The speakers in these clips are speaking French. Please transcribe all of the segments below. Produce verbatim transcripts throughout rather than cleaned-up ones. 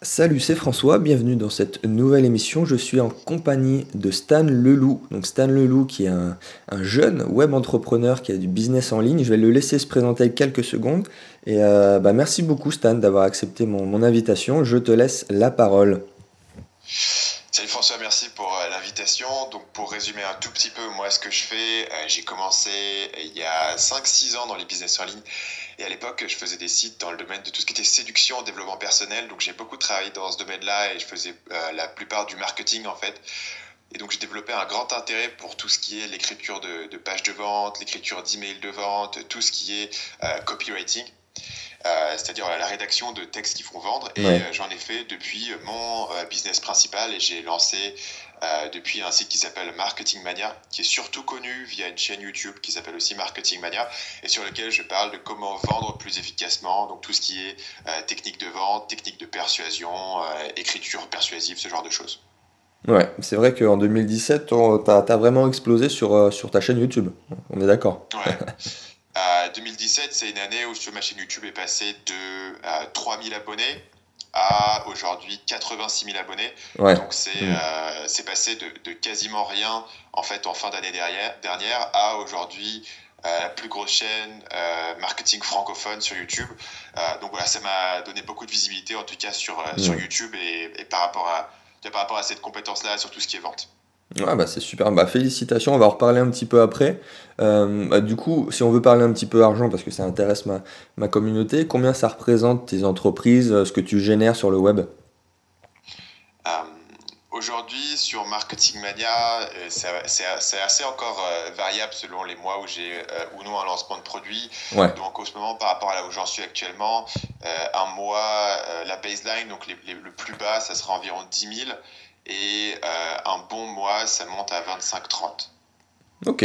Salut, c'est François, bienvenue dans cette nouvelle émission. Je suis en compagnie de Stan Leloup. Donc Stan Leloup qui est un, un jeune web entrepreneur qui a du business en ligne. Je vais le laisser se présenter quelques secondes. Et euh, bah, merci beaucoup Stan d'avoir accepté mon, mon invitation. Je te laisse la parole. Salut François, merci pour l'invitation. Donc pour résumer un tout petit peu, moi ce que je fais, j'ai commencé il y a cinq six ans dans les business en ligne. Et à l'époque, je faisais des sites dans le domaine de tout ce qui était séduction, développement personnel. Donc, j'ai beaucoup travaillé dans ce domaine-là et je faisais euh, la plupart du marketing, en fait. Et donc, j'ai développé un grand intérêt pour tout ce qui est l'écriture de, de pages de vente, l'écriture d'emails de vente, tout ce qui est euh, copywriting, euh, c'est-à-dire euh, la rédaction de textes qui font vendre. Et ouais. euh, j'en ai fait depuis mon euh, business principal et j'ai lancé euh, depuis un site qui s'appelle Marketing Mania, qui est surtout connu via une chaîne YouTube qui s'appelle aussi Marketing Mania et sur lequel je parle de comment vendre plus efficacement, donc tout ce qui est euh, technique de vente, technique de persuasion, euh, écriture persuasive, ce genre de choses. Ouais, c'est vrai qu'en deux mille dix-sept, t'as, t'as vraiment explosé sur, euh, sur ta chaîne YouTube, on est d'accord. Ouais. euh, deux mille dix-sept, c'est une année où sur ma chaîne YouTube est passée de euh, trois mille abonnés à aujourd'hui quatre-vingt-six mille abonnés, ouais. Donc c'est, mmh. euh, c'est passé de, de quasiment rien en fait en fin d'année derrière, dernière à aujourd'hui euh, la plus grosse chaîne euh, marketing francophone sur YouTube, euh, donc voilà, ça m'a donné beaucoup de visibilité en tout cas sur, euh, mmh. sur YouTube et, et par rapport à, par rapport à cette compétence là sur tout ce qui est vente. Ouais, bah c'est super, bah, félicitations, on va en reparler un petit peu après. Euh, bah, du coup, si on veut parler un petit peu argent, parce que ça intéresse ma, ma communauté, combien ça représente tes entreprises, ce que tu génères sur le web ? euh, Aujourd'hui, sur Marketing Mania, c'est, c'est, c'est assez encore euh, variable selon les mois où j'ai euh, ou non un lancement de produit. Ouais. Donc en ce moment, par rapport à là où j'en suis actuellement, euh, un mois, euh, la baseline, donc les, les, le plus bas, ça sera environ dix mille. Et euh, un bon mois, ça monte à vingt-cinq trente. Ok.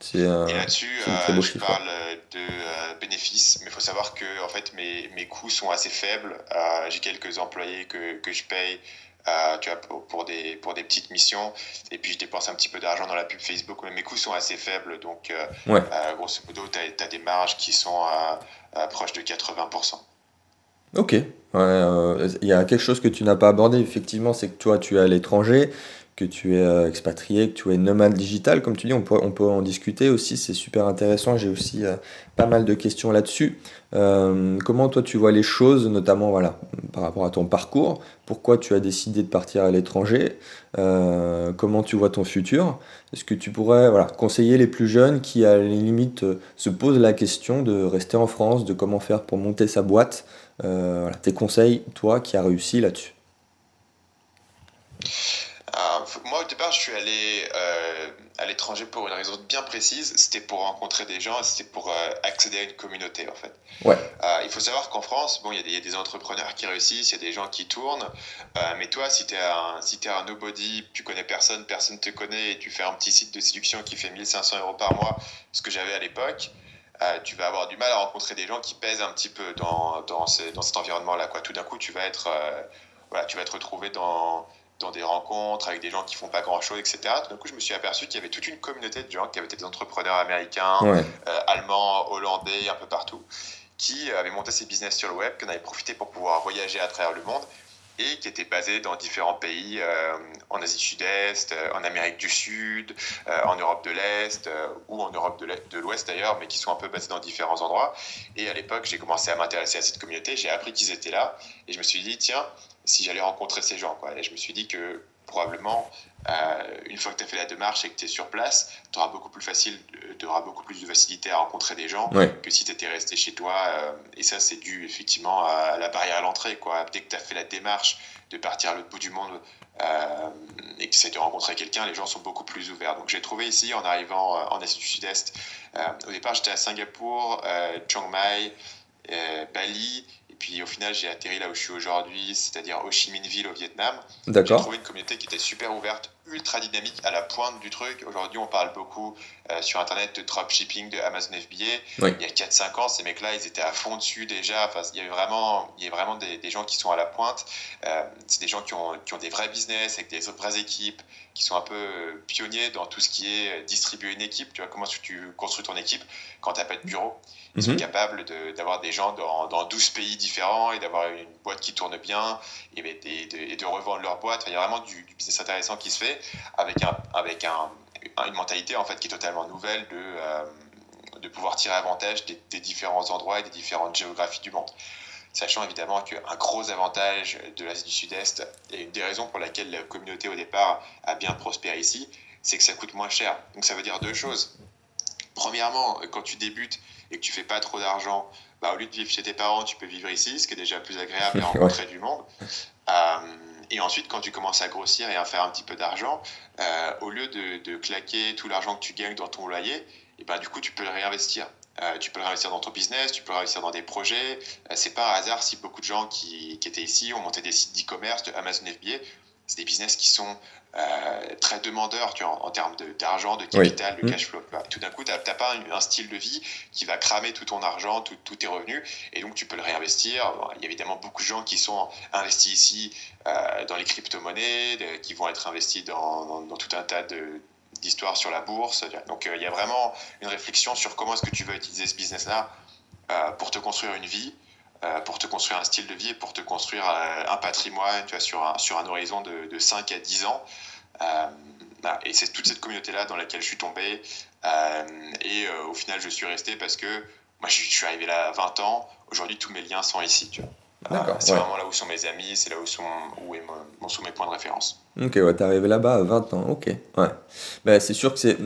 C'est, euh, et là-dessus, c'est un très beau euh, je chiffre. Parle de euh, bénéfices, mais il faut savoir que en fait, mes, mes coûts sont assez faibles. Euh, j'ai quelques employés que, que je paye euh, tu vois, pour, pour, des, pour des petites missions. Et puis, je dépense un petit peu d'argent dans la pub Facebook, mais mes coûts sont assez faibles. Donc, euh, ouais. euh, grosso modo, tu as des marges qui sont à, à proches de quatre-vingts pour cent. Ok, ouais, euh, y a quelque chose que tu n'as pas abordé, effectivement, c'est que toi, tu es à l'étranger, que tu es euh, expatrié, que tu es nomade digital, comme tu dis, on peut, on peut en discuter aussi, c'est super intéressant, j'ai aussi euh, pas mal de questions là-dessus. Euh, comment toi, tu vois les choses, notamment voilà, par rapport à ton parcours, pourquoi tu as décidé de partir à l'étranger, euh, comment tu vois ton futur, est-ce que tu pourrais voilà, conseiller les plus jeunes qui, à la limite, euh, se posent la question de rester en France, de comment faire pour monter sa boîte ? Euh, voilà, tes conseils, toi qui as réussi là-dessus. Euh, moi au départ je suis allé euh, à l'étranger pour une raison bien précise, c'était pour rencontrer des gens, c'était pour euh, accéder à une communauté en fait. Ouais. Euh, il faut savoir qu'en France, bon, il y, y a des entrepreneurs qui réussissent, il y a des gens qui tournent, euh, mais toi si t'es un, si t'es un nobody, tu connais personne, personne te connaît et tu fais un petit site de séduction qui fait mille cinq cents euros par mois, ce que j'avais à l'époque. Euh, tu vas avoir du mal à rencontrer des gens qui pèsent un petit peu dans, dans, ce, dans cet environnement-là, quoi. Tout d'un coup, tu vas être, euh, voilà, tu vas te retrouver dans, dans des rencontres avec des gens qui font pas grand-chose, et cetera. Tout d'un coup, je me suis aperçu qu'il y avait toute une communauté de gens qui avaient été des entrepreneurs américains, ouais. euh, allemands, hollandais, un peu partout, qui avaient monté ces business sur le web, qui en avaient profité pour pouvoir voyager à travers le monde et qui étaient basés dans différents pays, euh, en Asie du Sud-Est, euh, en Amérique du Sud, euh, en Europe de l'Est, euh, ou en Europe de, l'Est, de l'Ouest d'ailleurs, mais qui sont un peu basés dans différents endroits. Et à l'époque, j'ai commencé à m'intéresser à cette communauté, j'ai appris qu'ils étaient là, et je me suis dit, tiens, si j'allais rencontrer ces gens, quoi. Et je me suis dit que probablement, euh, une fois que tu as fait la démarche et que tu es sur place, tu auras beaucoup, beaucoup plus de facilité à rencontrer des gens, ouais. que si tu étais resté chez toi. Euh, et ça, c'est dû effectivement à la barrière à l'entrée, quoi. Dès que tu as fait la démarche de partir à l'autre bout du monde euh, et que tu essaies de rencontrer quelqu'un, les gens sont beaucoup plus ouverts. Donc j'ai trouvé ici, en arrivant euh, en Asie du Sud-Est, euh, au départ j'étais à Singapour, euh, Chiang Mai, euh, Bali. Et puis au final, j'ai atterri là où je suis aujourd'hui, c'est-à-dire Ho Chi Minh Ville au Vietnam. D'accord. J'ai trouvé une communauté qui était super ouverte, ultra dynamique, à la pointe du truc. Aujourd'hui, on parle beaucoup euh, sur Internet de dropshipping, de Amazon F B A. Oui. Il y a quatre à cinq ans, ces mecs-là, ils étaient à fond dessus déjà. Enfin, il y a vraiment, il y a vraiment des, des gens qui sont à la pointe. Euh, c'est des gens qui ont, qui ont des vrais business, avec des vraies équipes, qui sont un peu pionniers dans tout ce qui est distribuer une équipe. Tu vois, comment tu construis ton équipe quand tu n'as pas de bureau ? Ils sont mmh. capables de, d'avoir des gens dans, dans douze pays différents et d'avoir une boîte qui tourne bien et, et, de, et de revendre leur boîte. Enfin, il y a vraiment du, du business intéressant qui se fait avec, un, avec un, une mentalité en fait, qui est totalement nouvelle de, euh, de pouvoir tirer avantage des, des différents endroits et des différentes géographies du monde. Sachant évidemment qu'un gros avantage de l'Asie du Sud-Est et une des raisons pour laquelle la communauté au départ a bien prospéré ici, c'est que ça coûte moins cher. Donc ça veut dire deux choses. Premièrement, quand tu débutes et que tu fais pas trop d'argent, bah, au lieu de vivre chez tes parents, tu peux vivre ici, ce qui est déjà plus agréable et rencontrer du monde. Euh, et ensuite, quand tu commences à grossir et à faire un petit peu d'argent, euh, au lieu de, de claquer tout l'argent que tu gagnes dans ton loyer, et ben, du coup, tu peux le réinvestir. Euh, tu peux le réinvestir dans ton business, tu peux le réinvestir dans des projets. Euh, c'est pas un hasard si beaucoup de gens qui, qui étaient ici ont monté des sites d'e-commerce, de Amazon F B A. C'est des business qui sont euh, très demandeurs tu vois, en, en termes de, d'argent, de capital, oui. de cash flow. Tu vois. Tout d'un coup, tu n'as pas un, un style de vie qui va cramer tout ton argent, tous tes revenus, et donc tu peux le réinvestir. Bon, il y a évidemment beaucoup de gens qui sont investis ici euh, dans les crypto-monnaies, de, qui vont être investis dans, dans, dans tout un tas de, d'histoires sur la bourse. Donc, euh, il y a vraiment une réflexion sur comment est-ce que tu vas utiliser ce business-là euh, pour te construire une vie, pour te construire un style de vie et pour te construire un patrimoine tu vois, sur, un, sur un horizon de, de cinq à dix ans. Euh, et c'est toute cette communauté-là dans laquelle je suis tombé. Euh, et euh, au final, je suis resté parce que moi, je, je suis arrivé là à vingt ans. Aujourd'hui, tous mes liens sont ici. Tu vois. D'accord, euh, c'est ouais. vraiment là où sont mes amis, c'est là où sont, où est mon, où sont mes points de référence. Ok, ouais, t'es arrivé là-bas à vingt ans, ok. Ouais. Ben, c'est sûr que c'est...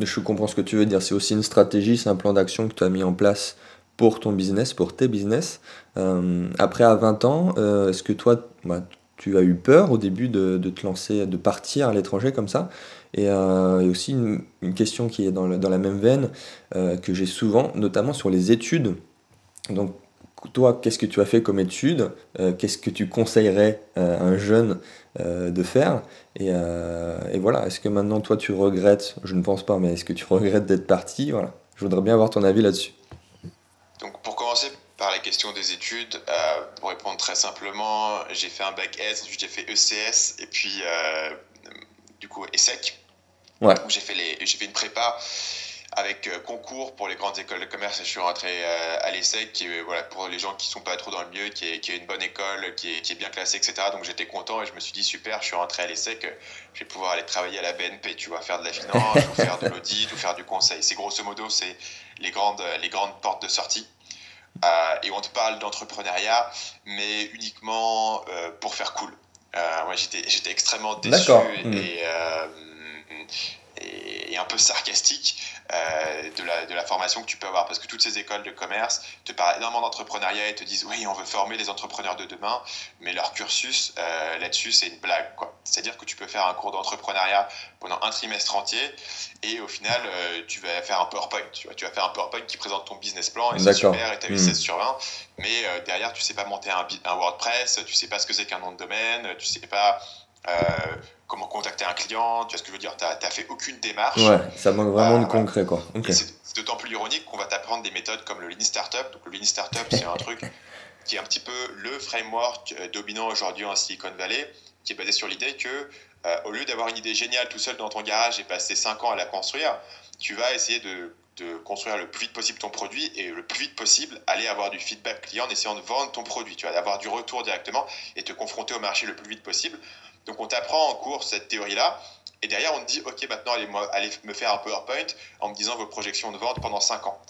Je comprends ce que tu veux dire. C'est aussi une stratégie, c'est un plan d'action que tu as mis en place pour ton business, pour tes business. Euh, après, à vingt ans, euh, est-ce que toi, bah, tu as eu peur au début de, de te lancer, de partir à l'étranger comme ça ? Et, euh, et aussi, une, une question qui est dans, le, dans la même veine, euh, que j'ai souvent, notamment sur les études. Donc, toi, qu'est-ce que tu as fait comme études ? euh, Qu'est-ce que tu conseillerais euh, à un jeune euh, de faire ? et, euh, et voilà, est-ce que maintenant, toi, tu regrettes ? Je ne pense pas, mais est-ce que tu regrettes d'être parti ? Voilà, je voudrais bien avoir ton avis là-dessus. Donc pour commencer par la question des études, euh, pour répondre très simplement, j'ai fait un bac S, ensuite j'ai fait E C S et puis euh, du coup ESSEC. Ouais. Donc j'ai fait, les, j'ai fait une prépa avec euh, concours pour les grandes écoles de commerce et je suis rentré euh, à l'ESSEC, qui est, voilà, pour les gens qui ne sont pas trop dans le milieu, qui est, qui est une bonne école, qui est, qui est bien classée, et cetera. Donc j'étais content et je me suis dit super, je suis rentré à l'ESSEC, je vais pouvoir aller travailler à la B N P, tu vois, faire de la finance, ou faire de l'audit, ou faire du conseil. C'est grosso modo, c'est les grandes, les grandes portes de sortie. Euh, et on te parle d'entrepreneuriat, mais uniquement euh, pour faire cool. Euh, moi, j'étais, j'étais extrêmement déçu et, mmh. euh, et, et un peu sarcastique euh, de, la, de la formation que tu peux avoir, parce que toutes ces écoles de commerce te parlent énormément d'entrepreneuriat et te disent « oui, on veut former les entrepreneurs de demain », mais leur cursus euh, là-dessus, c'est une blague, quoi. C'est-à-dire que tu peux faire un cours d'entrepreneuriat pendant un trimestre entier et au final, euh, tu vas faire un PowerPoint. Tu vois, tu vas faire un PowerPoint qui présente ton business plan et c'est super et tu as eu mmh. seize sur vingt. Mais euh, derrière, tu ne sais pas monter un, un WordPress, tu ne sais pas ce que c'est qu'un nom de domaine, tu ne sais pas euh, comment contacter un client. Tu vois ce que je veux dire ? Tu n'as fait aucune démarche. Ouais, ça manque vraiment euh, de concret, quoi. Okay. C'est, c'est d'autant plus ironique qu'on va t'apprendre des méthodes comme le Lean Startup. Donc, le Lean Startup, c'est un truc qui est un petit peu le framework dominant aujourd'hui en Silicon Valley, qui est basé sur l'idée que euh, au lieu d'avoir une idée géniale tout seul dans ton garage et passer cinq ans à la construire, tu vas essayer de, de construire le plus vite possible ton produit et le plus vite possible aller avoir du feedback client en essayant de vendre ton produit, tu vas avoir du retour directement et te confronter au marché le plus vite possible. Donc on t'apprend en cours cette théorie-là et derrière on te dit ok, maintenant allez, moi, allez me faire un PowerPoint en me disant vos projections de vente pendant cinq ans.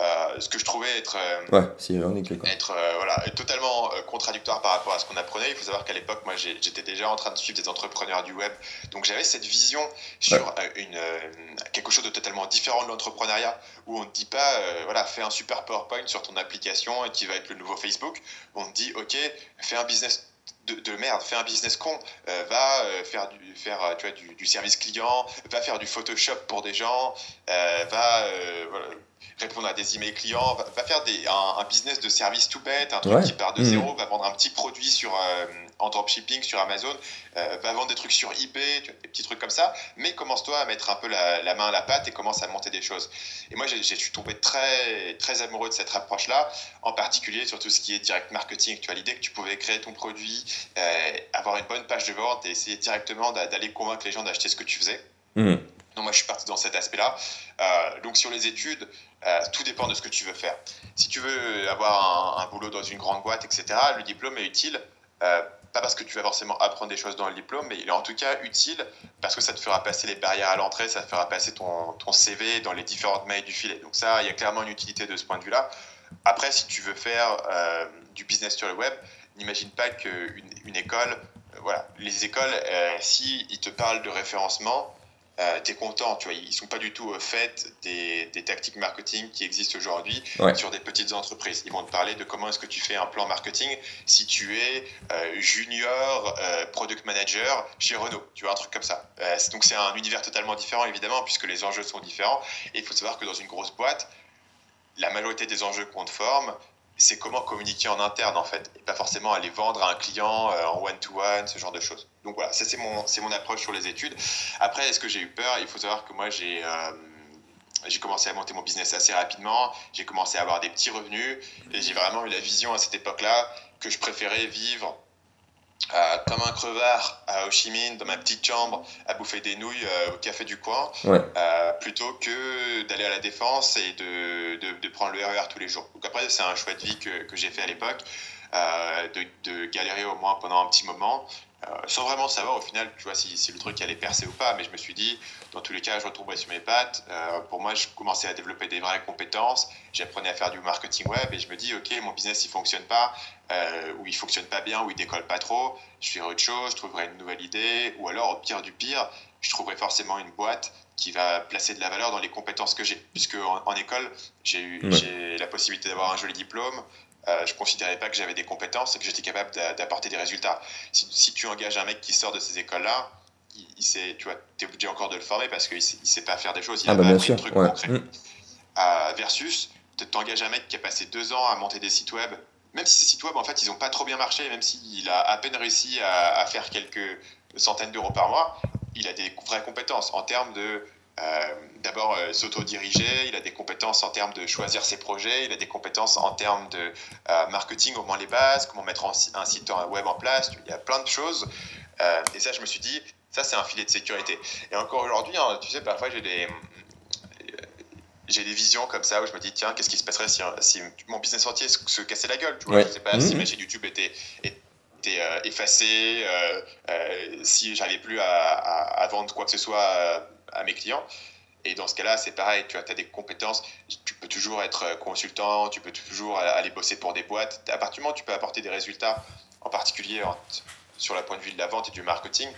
Euh, ce que je trouvais être, euh, ouais, c'est ironique, quoi. être euh, voilà, totalement euh, contradictoire par rapport à ce qu'on apprenait. Il faut savoir qu'à l'époque, moi, j'ai, j'étais déjà en train de suivre des entrepreneurs du web. Donc, j'avais cette vision sur ouais. euh, une, euh, quelque chose de totalement différent de l'entrepreneuriat, où on ne dit pas, euh, voilà, fais un super PowerPoint sur ton application et qui va être le nouveau Facebook. On te dit, ok, fais un business De, de merde, fais un business con, euh, va euh, faire, du, faire tu vois, du, du service client, va faire du Photoshop pour des gens, euh, va euh, voilà, répondre à des emails clients, va, va faire des, un, un business de service tout bête, un truc ouais. qui part de mmh. zéro, va vendre un petit produit sur, euh, en dropshipping sur Amazon, euh, va vendre des trucs sur eBay, des petits trucs comme ça, mais commence-toi à mettre un peu la, la main à la pâte et commence à monter des choses. Et moi, je suis tombé très, très amoureux de cette approche-là, en particulier sur tout ce qui est direct marketing. Tu as l'idée que tu pouvais créer ton produit, euh, avoir une bonne page de vente et essayer directement d'a, d'aller convaincre les gens d'acheter ce que tu faisais. Mmh. Donc moi je suis parti dans cet aspect-là. Euh, donc sur les études, euh, tout dépend de ce que tu veux faire. Si tu veux avoir un, un boulot dans une grande boîte, et cetera, le diplôme est utile, euh, pas parce que tu vas forcément apprendre des choses dans le diplôme, mais il est en tout cas utile parce que ça te fera passer les barrières à l'entrée, ça te fera passer ton, ton C V dans les différentes mailles du filet. Donc ça, il y a clairement une utilité de ce point de vue-là. Après, si tu veux faire euh, du business sur le web, n'imagine pas qu'une une école, euh, voilà, les écoles, euh, si ils te parlent de référencement, Euh, t'es content, tu vois, ils sont pas du tout au fait des, des tactiques marketing qui existent aujourd'hui ouais. sur des petites entreprises. Ils vont te parler de comment est-ce que tu fais un plan marketing si tu es euh, junior euh, product manager chez Renault, tu vois, un truc comme ça. Euh, c'est, donc c'est un univers totalement différent évidemment puisque les enjeux sont différents et il faut savoir que dans une grosse boîte, la majorité des enjeux qu'on te forme, c'est comment communiquer en interne en fait, et pas forcément aller vendre à un client euh, en one-to-one, ce genre de choses. Donc voilà, ça c'est mon, c'est mon approche sur les études. Après, est-ce que j'ai eu peur ? Il faut savoir que moi j'ai, euh, j'ai commencé à monter mon business assez rapidement, j'ai commencé à avoir des petits revenus, et j'ai vraiment eu la vision à cette époque-là que je préférais vivre Euh, comme un crevard à Ho Chi Minh dans ma petite chambre à bouffer des nouilles euh, au café du coin ouais. euh, plutôt que d'aller à la Défense et de, de, de prendre le R E R tous les jours. Donc après c'est un choix de vie que, que j'ai fait à l'époque euh, de, de galérer au moins pendant un petit moment euh, sans vraiment savoir au final tu vois, si, si le truc allait percer ou pas, mais je me suis dit dans tous les cas je retomberais sur mes pattes. Euh, pour moi je commençais à développer des vraies compétences, j'apprenais à faire du marketing web et je me dis ok mon business il fonctionne pas, Euh, où il fonctionne pas bien, où il décolle pas trop, je ferai autre chose, je trouverai une nouvelle idée, ou alors au pire du pire, je trouverai forcément une boîte qui va placer de la valeur dans les compétences que j'ai, puisque en, en école j'ai eu ouais. j'ai la possibilité d'avoir un joli diplôme, euh, je considérais pas que j'avais des compétences et que j'étais capable d'a, d'apporter des résultats. Si, si tu engages un mec qui sort de ces écoles-là, il, il sait, tu vois, t'es obligé encore de le former parce qu'il sait, il sait pas faire des choses, il ah, a bah, pas appris de trucs ouais. concrets. Mmh. Euh, versus, t'engages un mec qui a passé deux ans à monter des sites web. Même si ces sites web, en fait, ils n'ont pas trop bien marché, même s'il a à peine réussi à, à faire quelques centaines d'euros par mois, il a des vraies compétences en termes de, euh, d'abord, euh, s'autodiriger, il a des compétences en termes de choisir ses projets, il a des compétences en termes de euh, marketing, au moins les bases, comment mettre en, un site web en place, il y a plein de choses. Euh, et ça, je me suis dit, ça, c'est un filet de sécurité. Et encore aujourd'hui, hein, tu sais, parfois, j'ai des... J'ai des visions comme ça où je me dis tiens qu'est-ce qui se passerait si, si mon business entier se, se cassait la gueule, tu vois, ouais. je sais pas mmh. si ma chaîne YouTube était, était euh, effacée, euh, euh, si j'arrivais plus à, à, à vendre quoi que ce soit à, à mes clients. Et dans ce cas-là, c'est pareil, tu as des compétences, tu peux toujours être consultant, tu peux toujours aller bosser pour des boîtes. À partir du moment où tu peux apporter des résultats, en particulier en, sur le point de vue de la vente et du marketing,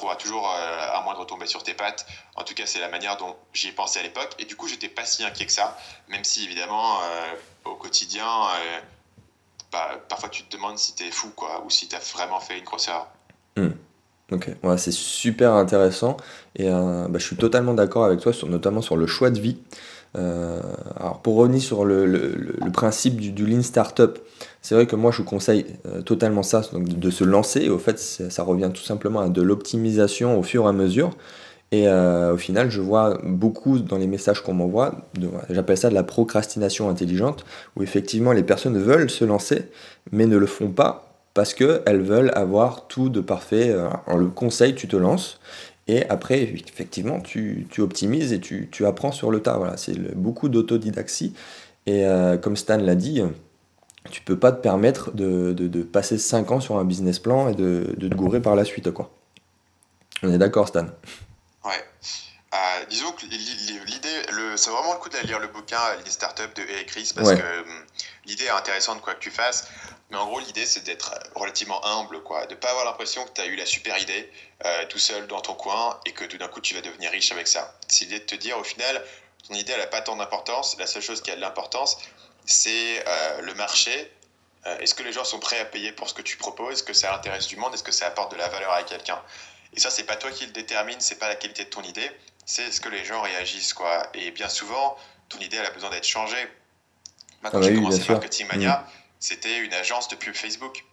trouveras toujours euh, à moins de retomber sur tes pattes. En tout cas, c'est la manière dont j'y ai pensé à l'époque. Et du coup, j'étais pas si inquiet que ça, même si évidemment, euh, au quotidien, euh, bah, parfois tu te demandes si t'es fou, quoi, ou si t'as vraiment fait une grosse erreur. Mmh. Ok, ouais, c'est super intéressant. Et euh, bah, je suis totalement d'accord avec toi, sur, notamment sur le choix de vie. Euh, alors pour revenir sur le, le, le principe du, du Lean Startup, c'est vrai que moi je vous conseille euh, totalement ça, donc de, de se lancer, et au fait ça, ça revient tout simplement à de l'optimisation au fur et à mesure, et euh, au final je vois beaucoup dans les messages qu'on m'envoie, de, j'appelle ça de la procrastination intelligente, où effectivement les personnes veulent se lancer, mais ne le font pas, parce qu'elles veulent avoir tout de parfait, on le conseille, tu te lances, et après, effectivement, tu, tu optimises et tu, tu apprends sur le tas. Voilà, c'est le, beaucoup d'autodidaxie. Et euh, comme Stan l'a dit, tu peux pas te permettre de, de, de passer cinq ans sur un business plan et de, de te gourer par la suite, quoi. On est d'accord, Stan ? Ouais. Euh, disons que l'idée, le, c'est vraiment le coup d'aller lire le bouquin « Les startups » de Eric Ries parce ouais. que l'idée est intéressante quoi que tu fasses. Mais en gros, l'idée, c'est d'être relativement humble, quoi, de ne pas avoir l'impression que tu as eu la super idée euh, tout seul dans ton coin et que tout d'un coup, tu vas devenir riche avec ça. C'est l'idée de te dire, au final, ton idée, elle n'a pas tant d'importance. La seule chose qui a de l'importance, c'est euh, le marché. Euh, est-ce que les gens sont prêts à payer pour ce que tu proposes ? Est-ce que ça intéresse du monde ? Est-ce que ça apporte de la valeur à quelqu'un ? Et ça, ce n'est pas toi qui le détermine, ce n'est pas la qualité de ton idée, c'est ce que les gens réagissent, quoi. Et bien souvent, ton idée elle a besoin d'être changée. Moi, quand ah bah j'ai oui, commencé Marketing Mania, mmh. c'était une agence de pub Facebook.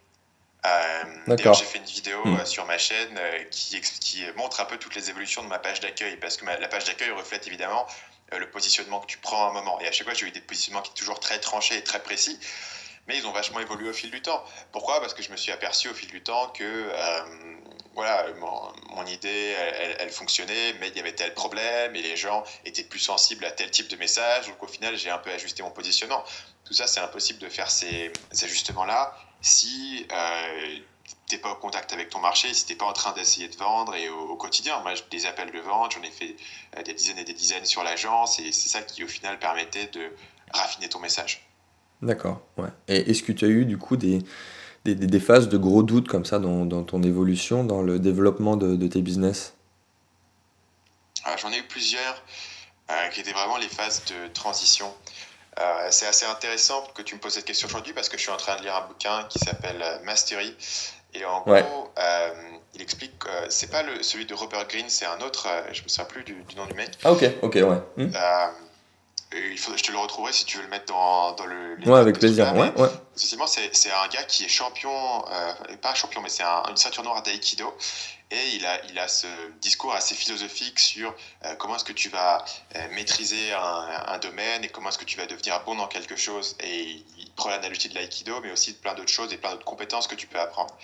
Euh, d'ailleurs, j'ai fait une vidéo mmh. sur ma chaîne euh, qui, qui montre un peu toutes les évolutions de ma page d'accueil, parce que ma, la page d'accueil reflète évidemment euh, le positionnement que tu prends à un moment. Et à chaque fois, j'ai eu des positionnements qui sont toujours très tranchés et très précis, mais ils ont vachement évolué au fil du temps. Pourquoi ? Parce que je me suis aperçu au fil du temps que euh, voilà, mon, mon idée, elle, elle fonctionnait, mais il y avait tel problème et les gens étaient plus sensibles à tel type de message. Donc au final, j'ai un peu ajusté mon positionnement. Tout ça, c'est impossible de faire ces, ces ajustements-là si euh, tu n'es pas en contact avec ton marché, si tu n'es pas en train d'essayer de vendre et au, au quotidien. Moi, des appels de vente, j'en ai fait euh, des dizaines et des dizaines sur l'agence, et c'est ça qui, au final, permettait de raffiner ton message. D'accord, ouais. Et est-ce que tu as eu, du coup, des, des, des phases de gros doutes comme ça dans, dans ton évolution, dans le développement de, de tes business ? Alors, j'en ai eu plusieurs euh, qui étaient vraiment les phases de transition. Euh, c'est assez intéressant que tu me poses cette question aujourd'hui, parce que je suis en train de lire un bouquin qui s'appelle Mastery, et en ouais. gros euh, il explique que euh, c'est pas le, celui de Robert Greene, c'est un autre, euh, je me souviens plus du, du nom du mec. Ah ok, ok, ouais. Mmh. Euh, il faut, je te le retrouverai si tu veux le mettre dans, dans le... Ouais, avec plaisir, ouais, ouais. Essentiellement, c'est, c'est un gars qui est champion, euh, pas champion, mais c'est un, une ceinture noire d'aïkido, et il a, il a ce discours assez philosophique sur euh, comment est-ce que tu vas euh, maîtriser un, un domaine et comment est-ce que tu vas devenir bon dans quelque chose. Et il prend l'analogie de l'aïkido, mais aussi de plein d'autres choses et plein d'autres compétences que tu peux apprendre.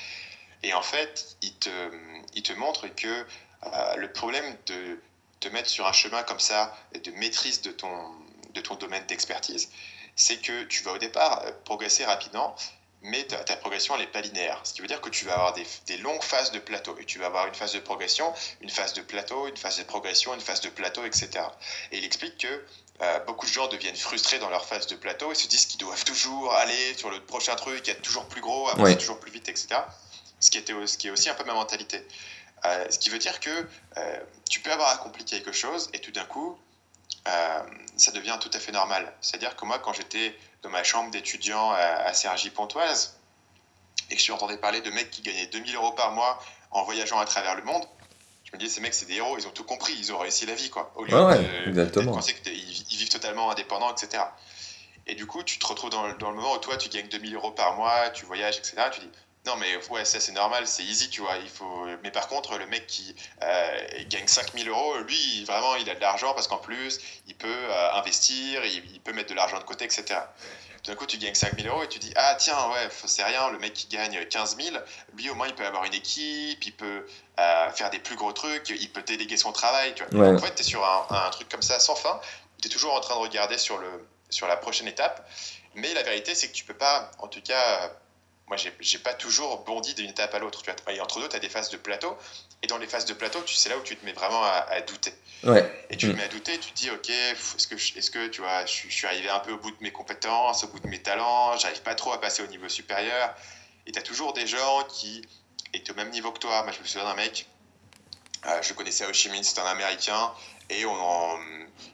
Et en fait, il te, il te montre que euh, le problème de te mettre sur un chemin comme ça, de maîtrise de ton, de ton domaine d'expertise, c'est que tu vas au départ progresser rapidement, mais ta, ta progression elle n'est pas linéaire. Ce qui veut dire que tu vas avoir des, des longues phases de plateau, et tu vas avoir une phase de progression, une phase de plateau, une phase de progression, une phase de plateau, et cetera. Et il explique que euh, beaucoup de gens deviennent frustrés dans leur phase de plateau et se disent qu'ils doivent toujours aller sur le prochain truc, être toujours plus gros, avancer ouais. toujours plus vite, et cetera. Ce qui, était, ce qui est aussi un peu ma mentalité. Euh, ce qui veut dire que euh, tu peux avoir accompli quelque chose et tout d'un coup, Euh, ça devient tout à fait normal. C'est-à-dire que moi, quand j'étais dans ma chambre d'étudiant à, à Cergy-Pontoise et que je entendais parler de mecs qui gagnaient deux mille euros par mois en voyageant à travers le monde, je me disais, ces mecs, c'est des héros, ils ont tout compris, ils ont réussi la vie, quoi. Au lieu ah ouais, de, de penser qu'ils vivent totalement indépendants, et cetera. Et du coup, tu te retrouves dans, dans le moment où toi, tu gagnes deux mille euros par mois, tu voyages, et cetera. Tu dis, non, mais ouais, ça c'est normal, c'est easy, tu vois. Il faut... Mais par contre, le mec qui euh, gagne cinq mille euros, lui, vraiment, il a de l'argent parce qu'en plus, il peut euh, investir, il, il peut mettre de l'argent de côté, et cetera. Tout d'un coup, tu gagnes cinq mille euros et tu dis, ah tiens, ouais, c'est rien, le mec qui gagne quinze mille, lui, au moins, il peut avoir une équipe, il peut euh, faire des plus gros trucs, il peut déléguer son travail, tu vois. Ouais. Donc, en fait, tu es sur un, un truc comme ça sans fin, tu es toujours en train de regarder sur, le, sur la prochaine étape. Mais la vérité, c'est que tu peux pas, en tout cas... Moi, j'ai, j'ai pas toujours bondi d'une étape à l'autre. Tu vois, et entre deux, tu as des phases de plateau. Et dans les phases de plateau, tu sais là où tu te mets vraiment à, à douter. Ouais. Et tu mmh. te mets à douter, tu te dis, OK, est-ce que, je, est-ce que tu vois, je, je suis arrivé un peu au bout de mes compétences, au bout de mes talents, j'arrive pas trop à passer au niveau supérieur. Et tu as toujours des gens qui étaient au même niveau que toi. Moi, je me souviens d'un mec, euh, je connaissais Ho Chi Minh, c'était un Américain. Et on en...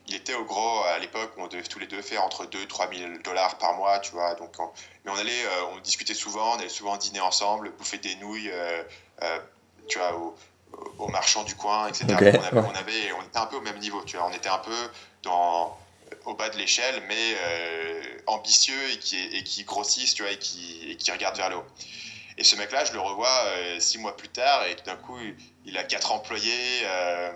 il était au gros à l'époque où on devait tous les deux faire entre deux et trois mille dollars par mois, tu vois. Donc on... mais on allait, euh, on discutait souvent, on allait souvent dîner ensemble, bouffer des nouilles, euh, euh, tu vois, aux au marchands du coin, et cetera. Okay. On, avait, on avait, on était un peu au même niveau, tu vois. On était un peu dans au bas de l'échelle, mais euh, ambitieux et qui et qui grossissent, tu vois, et qui et qui regardent vers le haut. Et ce mec-là, je le revois euh, six mois plus tard, et tout d'un coup, il a quatre employés. Euh,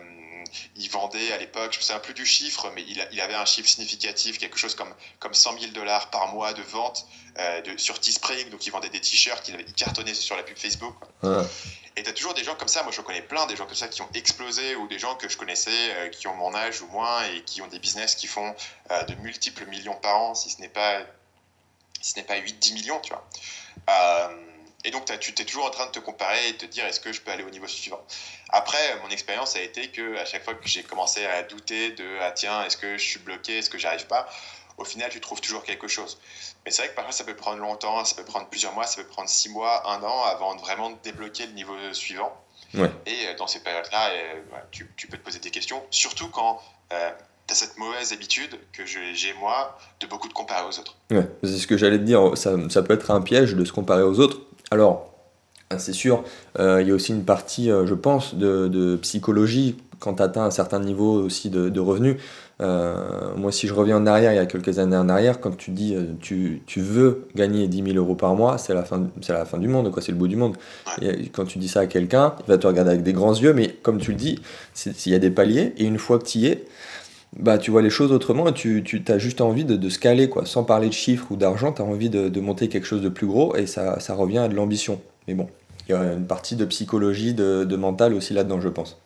Il vendait à l'époque, je ne me souviens plus du chiffre, mais il, a, il avait un chiffre significatif, quelque chose comme, comme cent mille dollars par mois de vente euh, de, sur Teespring. Donc, il vendait des t-shirts, il, il cartonnait sur la pub Facebook. Quoi. Ouais. Et tu as toujours des gens comme ça. Moi, je connais plein des gens comme ça qui ont explosé, ou des gens que je connaissais euh, qui ont mon âge ou moins et qui ont des business qui font euh, de multiples millions par an, si ce n'est pas, si ce n'est pas huit à dix millions, tu vois. Euh, Et donc, tu es toujours en train de te comparer et de te dire, est-ce que je peux aller au niveau suivant ? Après, mon expérience a été qu'à chaque fois que j'ai commencé à douter de, ah tiens, est-ce que je suis bloqué, est-ce que j'arrive pas ? Au final, tu trouves toujours quelque chose. Mais c'est vrai que parfois, ça peut prendre longtemps, ça peut prendre plusieurs mois, ça peut prendre six mois, un an, avant de vraiment débloquer le niveau suivant. Ouais. Et dans ces périodes-là, tu, tu peux te poser des questions, surtout quand... Euh, T'as cette mauvaise habitude que je, j'ai moi de beaucoup te comparer aux autres. Ouais, c'est ce que j'allais te dire, ça, ça peut être un piège de se comparer aux autres. Alors, C'est sûr, euh, il y a aussi une partie, euh, je pense, de, de psychologie quand tu atteins un certain niveau aussi de, de revenus. Euh, moi, si je reviens en arrière, il y a quelques années en arrière, quand tu dis euh, tu, tu veux gagner dix mille euros par mois, c'est la fin, c'est la fin du monde, quoi, c'est le bout du monde. Et quand tu dis ça à quelqu'un, il va te regarder avec des grands yeux, mais comme tu le dis, il y a des paliers, et une fois que tu y es, bah, tu vois les choses autrement et tu, tu as juste envie de, de se caler, quoi. Sans parler de chiffres ou d'argent, tu as envie de, de monter quelque chose de plus gros, et ça, ça revient à de l'ambition. Mais bon, il y a une partie de psychologie, de, de mental aussi là-dedans, je pense.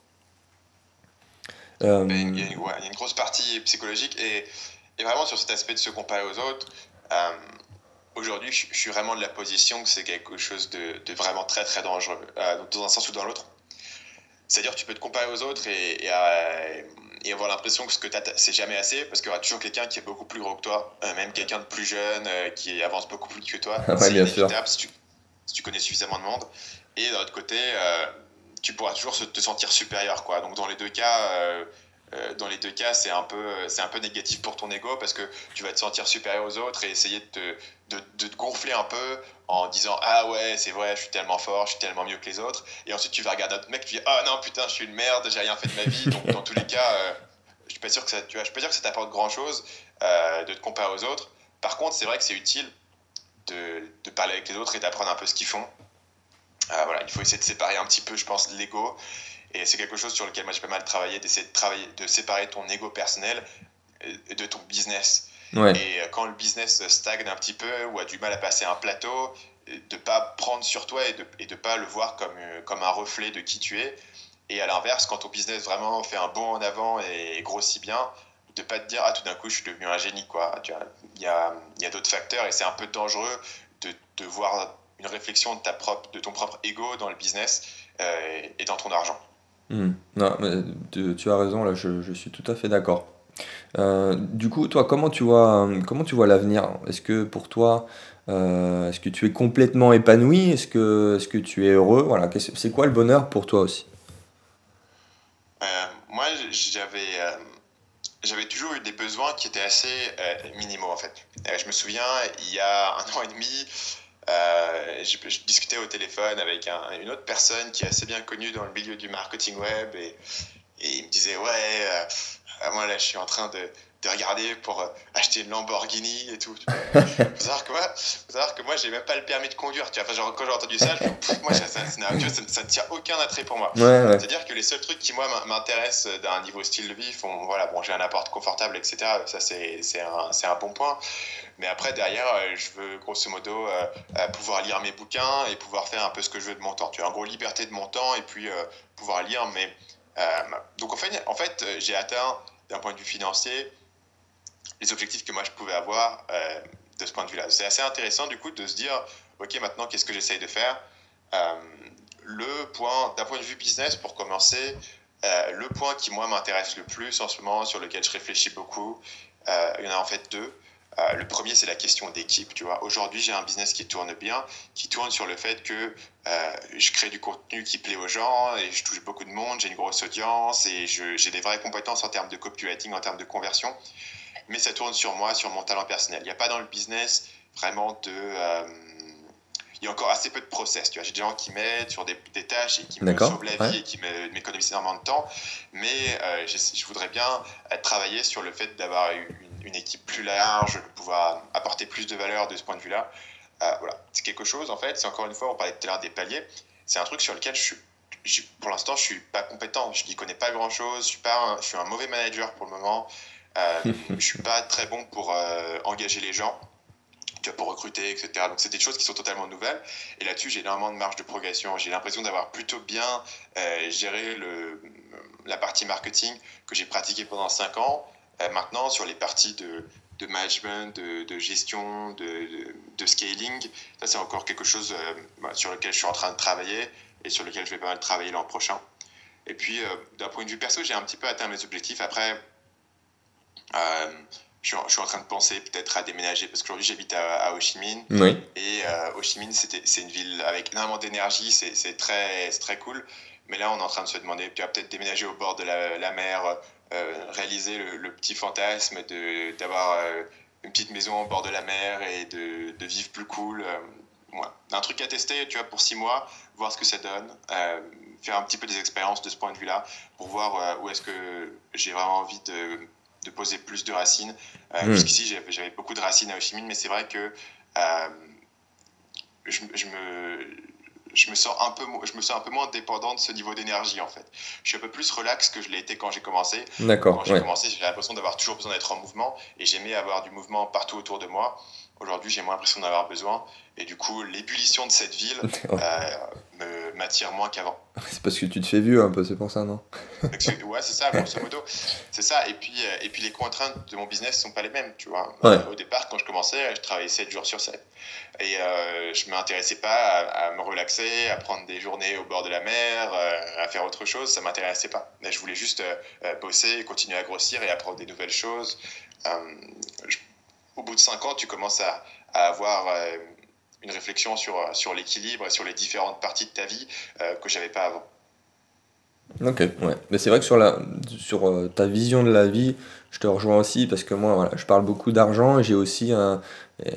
Euh... Il, y a une, ouais, il y a une grosse partie psychologique, et, et vraiment sur cet aspect de se comparer aux autres, euh, aujourd'hui je, je suis vraiment de la position que c'est quelque chose de, de vraiment très très dangereux, euh, dans un sens ou dans l'autre. C'est-à-dire que tu peux te comparer aux autres et, et, euh, et avoir l'impression que ce que tu as, c'est jamais assez, parce qu'il y aura toujours quelqu'un qui est beaucoup plus gros que toi, euh, même quelqu'un de plus jeune, euh, qui avance beaucoup plus que toi. Ah ouais, c'est bien inévitable sûr. Si tu, si tu connais suffisamment de monde. Et d'un autre côté, euh, tu pourras toujours se, te sentir supérieur, quoi. Donc dans les deux cas, euh, euh, dans les deux cas, c'est un peu, c'est un peu négatif pour ton ego, parce que tu vas te sentir supérieur aux autres et essayer de te, de, de te gonfler un peu en disant ah ouais c'est vrai, je suis tellement fort, je suis tellement mieux que les autres. Et ensuite tu vas regarder d'autres mecs, tu dis ah oh, non putain je suis une merde, j'ai rien fait de ma vie. Donc dans tous les cas, euh, je suis pas sûr que ça, tu vois, je suis pas sûr que ça t'apporte grand chose euh, de te comparer aux autres. Par contre c'est vrai que c'est utile de, de parler avec les autres et d'apprendre un peu ce qu'ils font. Euh, voilà, il faut essayer de séparer un petit peu, je pense, l'ego. Et c'est quelque chose sur lequel moi j'ai pas mal travaillé, d'essayer de, travailler, de séparer ton ego personnel de ton business. Ouais. Et quand le business stagne un petit peu ou a du mal à passer un plateau, de pas prendre sur toi et de et de pas le voir comme, comme un reflet de qui tu es. Et à l'inverse, quand ton business vraiment fait un bond en avant et grossit bien, de pas te dire « Ah, tout d'un coup, je suis devenu un génie. » Il y a, y a d'autres facteurs et c'est un peu dangereux de, de voir... une réflexion de, ta propre, de ton propre ego dans le business euh, et dans ton argent. Mmh. Non, mais tu, tu as raison, là, je, je suis tout à fait d'accord. Euh, du coup, toi, comment tu vois, comment tu vois l'avenir ? Est-ce que pour toi, euh, est-ce que tu es complètement épanoui ? Est-ce que, est-ce que tu es heureux ? Voilà, c'est quoi le bonheur pour toi aussi ? euh, Moi, j'avais, euh, j'avais toujours eu des besoins qui étaient assez euh, minimaux, en fait. Euh, je me souviens, il y a un an et demi, Euh, je, je discutais au téléphone avec un, une autre personne qui est assez bien connue dans le milieu du marketing web et, et il me disait ouais euh, moi là je suis en train de, de regarder pour acheter une Lamborghini et tout. Faut savoir que moi, faut savoir que moi j'ai même pas le permis de conduire. Tu vois, enfin, genre, quand j'ai entendu ça, je me dis, pff, moi ça, ça, ça, ça, ça ne tient aucun attrait pour moi. Ouais, ouais. C'est-à-dire que les seuls trucs qui moi m'intéressent d'un niveau style de vie, font, voilà bon j'ai un appart confortable et cetera. Ça c'est c'est un c'est un bon point. Mais après, derrière, je veux grosso modo euh, pouvoir lire mes bouquins et pouvoir faire un peu ce que je veux de mon temps. Tu as en gros liberté de mon temps et puis euh, pouvoir lire. Mais, euh, donc en fait, en fait, j'ai atteint, d'un point de vue financier, les objectifs que moi je pouvais avoir euh, de ce point de vue-là. C'est assez intéressant du coup de se dire, ok, maintenant, qu'est-ce que j'essaye de faire euh, le point, d'un point de vue business, pour commencer, euh, le point qui, moi, m'intéresse le plus en ce moment, sur lequel je réfléchis beaucoup, euh, il y en a en fait deux. Euh, le premier, c'est la question d'équipe, tu vois. Aujourd'hui, j'ai un business qui tourne bien, qui tourne sur le fait que euh, je crée du contenu qui plaît aux gens et je touche beaucoup de monde, j'ai une grosse audience et je, j'ai des vraies compétences en termes de copywriting, en termes de conversion. Mais ça tourne sur moi, sur mon talent personnel. Il n'y a pas dans le business vraiment de... Euh, il y a encore assez peu de process, tu vois. J'ai des gens qui m'aident sur des, des tâches et qui D'accord, me sauvent la ouais. vie et qui me, m'économisent énormément de temps. Mais euh, je, je voudrais bien euh, travailler sur le fait d'avoir une une équipe plus large, de pouvoir apporter plus de valeur de ce point de vue-là. Euh, voilà. C'est quelque chose, en fait, c'est encore une fois, on parlait tout à l'heure des paliers, c'est un truc sur lequel, je suis, je, pour l'instant, je ne suis pas compétent, je n'y connais pas grand-chose, je suis, pas un, je suis un mauvais manager pour le moment, euh, je ne suis pas très bon pour euh, engager les gens, pour recruter, et cetera. Donc, c'est des choses qui sont totalement nouvelles. Et là-dessus, j'ai énormément de marge de progression. J'ai l'impression d'avoir plutôt bien euh, géré le, la partie marketing que j'ai pratiquée pendant cinq ans. Maintenant, sur les parties de, de management, de, de gestion, de, de, de scaling, ça c'est encore quelque chose euh, sur lequel je suis en train de travailler et sur lequel je vais pas mal travailler l'an prochain. Et puis, euh, d'un point de vue perso, j'ai un petit peu atteint mes objectifs. Après, euh, je, suis en, je suis en train de penser peut-être à déménager parce qu'aujourd'hui, j'habite à, à Ho Chi Minh. Oui. Et euh, Ho Chi Minh, c'était, c'est une ville avec énormément d'énergie, c'est, c'est, très, c'est très cool. Mais là, on est en train de se demander, tu vas peut-être déménager au bord de la, la mer, Euh, réaliser le, le petit fantasme de, d'avoir euh, une petite maison au bord de la mer et de, de vivre plus cool. Euh, ouais. Un truc à tester, tu vois, pour six mois, voir ce que ça donne, euh, faire un petit peu des expériences de ce point de vue-là pour voir euh, où est-ce que j'ai vraiment envie de, de poser plus de racines. Euh, mmh. Jusqu'ici, j'avais, j'avais beaucoup de racines à Ho Chi Minh, mais c'est vrai que euh, je, je me... Je me, sens un peu, je me sens un peu moins dépendant de ce niveau d'énergie, en fait. Je suis un peu plus relax que je l'ai été quand j'ai commencé. D'accord. Quand j'ai ouais. commencé, j'ai l'impression d'avoir toujours besoin d'être en mouvement et j'aimais avoir du mouvement partout autour de moi. Aujourd'hui, j'ai moins l'impression d'avoir besoin. Et du coup, l'ébullition de cette ville ouais. euh, me, m'attire moins qu'avant. C'est parce que tu te fais vieux un peu, c'est pour ça, non? Ouais, c'est ça, grosso modo. C'est ça. Et puis, et puis, les contraintes de mon business ne sont pas les mêmes, tu vois. Ouais. Au départ, quand je commençais, je travaillais sept jours sur sept. Et euh, je ne m'intéressais pas à, à me relaxer, à prendre des journées au bord de la mer, euh, à faire autre chose. Ça ne m'intéressait pas. Je voulais juste euh, bosser, continuer à grossir et apprendre des nouvelles choses. Euh, je... Au bout de cinq ans, tu commences à, à avoir euh, une réflexion sur, sur l'équilibre et sur les différentes parties de ta vie euh, que je n'avais pas avant. Ok, ouais. Mais c'est vrai que sur, la, sur euh, ta vision de la vie, je te rejoins aussi parce que moi, voilà, je parle beaucoup d'argent et j'ai aussi un.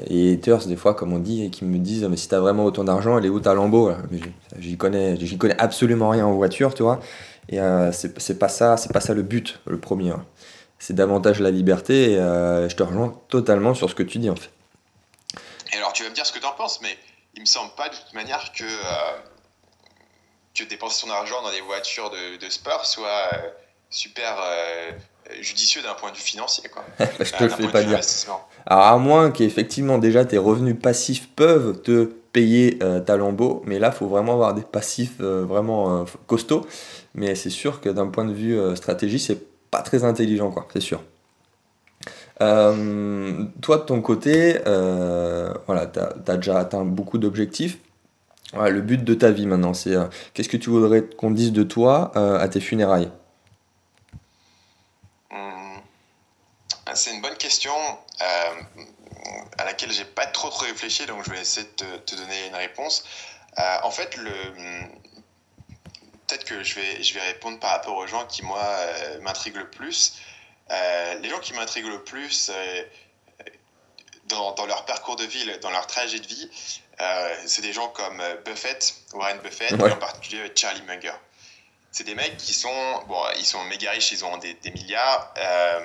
Et haters, des fois, comme on dit, et qui me disent mais si t'as vraiment autant d'argent, elle est où ta Lambo là? Mais j'y connais, j'y connais absolument rien en voiture, tu vois. Et euh, c'est, c'est, pas ça, c'est pas ça le but, le premier. Hein. C'est davantage la liberté et euh, je te rejoins totalement sur ce que tu dis en fait. Et alors tu vas me dire ce que tu en penses, mais il me semble pas de toute manière que, euh, que dépenser son argent dans des voitures de, de sport soit euh, super euh, judicieux d'un point de vue financier. Quoi. je te euh, le fais pas dire. Alors à moins qu'effectivement déjà tes revenus passifs peuvent te payer euh, ta Lambo, mais là il faut vraiment avoir des passifs euh, vraiment euh, costauds. Mais c'est sûr que d'un point de vue euh, stratégie, c'est pas très intelligent quoi, c'est sûr. Euh, toi de ton côté, euh, voilà, t'as, t'as déjà atteint beaucoup d'objectifs. Voilà, le but de ta vie maintenant, c'est euh, qu'est-ce que tu voudrais qu'on dise de toi euh, à tes funérailles? Mmh. C'est une bonne question euh, à laquelle j'ai pas trop trop réfléchi, donc je vais essayer de te, te donner une réponse. Euh, en fait, le peut-être que je vais, je vais répondre par rapport aux gens qui, moi, euh, m'intriguent le plus. Euh, les gens qui m'intriguent le plus euh, dans, dans leur parcours de vie, dans leur trajet de vie, euh, c'est des gens comme Buffett, Warren Buffett, ouais. et en particulier Charlie Munger. C'est des mecs qui sont, bon, ils sont méga riches, ils ont des, des milliards, euh,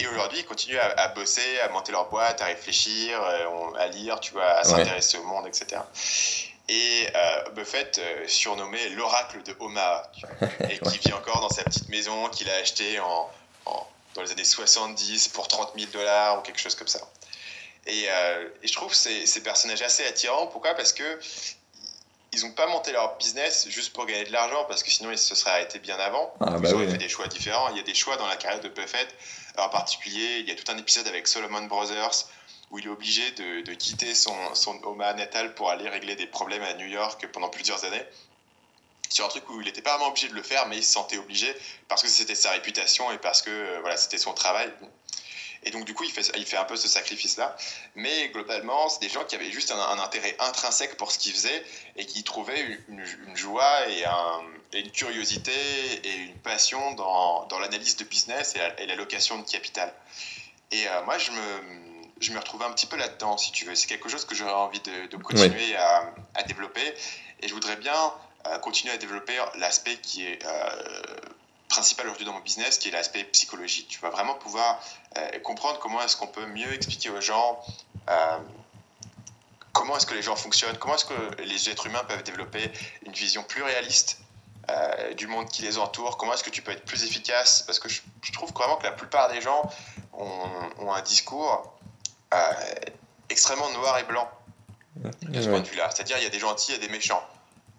et aujourd'hui, ils continuent à, à bosser, à monter leur boîte, à réfléchir, à lire, tu vois, à ouais. s'intéresser au monde, et cetera Et euh, Buffett, euh, surnommé l'oracle de Omaha, et qui vit encore dans sa petite maison qu'il a achetée en, en, dans les années soixante-dix pour trente mille dollars ou quelque chose comme ça. Et, euh, et je trouve ces, ces personnages assez attirants. Pourquoi? Parce que ils n'ont pas monté leur business juste pour gagner de l'argent, parce que sinon ils se seraient arrêtés bien avant. Ah, bah ils auraient oui. fait des choix différents. Il y a des choix dans la carrière de Buffett. Alors, en particulier, il y a tout un épisode avec Solomon Brothers, où il est obligé de, de quitter son, son Omaha natal pour aller régler des problèmes à New York pendant plusieurs années, sur un truc où il n'était pas vraiment obligé de le faire, mais il se sentait obligé parce que c'était sa réputation et parce que euh, voilà, c'était son travail. Et donc du coup, il fait, il fait un peu ce sacrifice-là. Mais globalement, c'est des gens qui avaient juste un, un intérêt intrinsèque pour ce qu'ils faisaient et qui trouvaient une, une, une joie et, un, et une curiosité et une passion dans, dans l'analyse de business et, la, et l'allocation de capital. Et euh, moi, je me... je me retrouve un petit peu là-dedans, si tu veux. C'est quelque chose que j'aurais envie de, de continuer oui. à, à développer. Et je voudrais bien euh, continuer à développer l'aspect qui est euh, principal aujourd'hui dans mon business, qui est l'aspect psychologique. Tu vas vraiment pouvoir euh, comprendre comment est-ce qu'on peut mieux expliquer aux gens euh, comment est-ce que les gens fonctionnent, comment est-ce que les êtres humains peuvent développer une vision plus réaliste Euh, du monde qui les entoure, comment est-ce que tu peux être plus efficace, parce que je, je trouve vraiment que la plupart des gens ont, ont un discours euh, extrêmement noir et blanc de mmh. ce point de vue-là, c'est-à-dire il y a des gentils et des méchants.